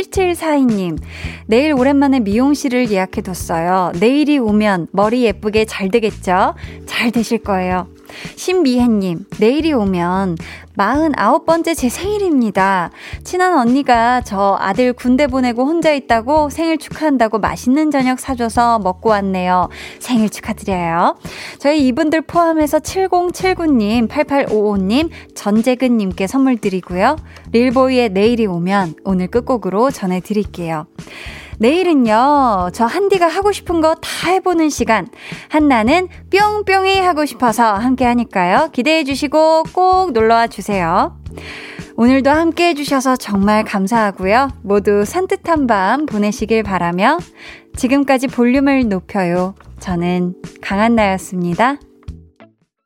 7742님, 내일 오랜만에 미용실을 예약해뒀어요. 내일이 오면 머리 예쁘게 잘 되겠죠? 잘 되실 거예요. 신미혜님, 내일이 오면 49번째 제 생일입니다. 친한 언니가 저 아들 군대 보내고 혼자 있다고 생일 축하한다고 맛있는 저녁 사줘서 먹고 왔네요. 생일 축하드려요. 저희 이분들 포함해서 7079님, 8855님, 전재근님께 선물 드리고요. 릴보이의 내일이 오면 오늘 끝곡으로 전해드릴게요. 내일은요, 저 한디가 하고 싶은 거 다 해보는 시간, 한나는 뿅뿅이 하고 싶어서 함께 하니까요. 기대해 주시고 꼭 놀러와 주세요. 오늘도 함께 해주셔서 정말 감사하고요. 모두 산뜻한 밤 보내시길 바라며 지금까지 볼륨을 높여요. 저는 강한나였습니다.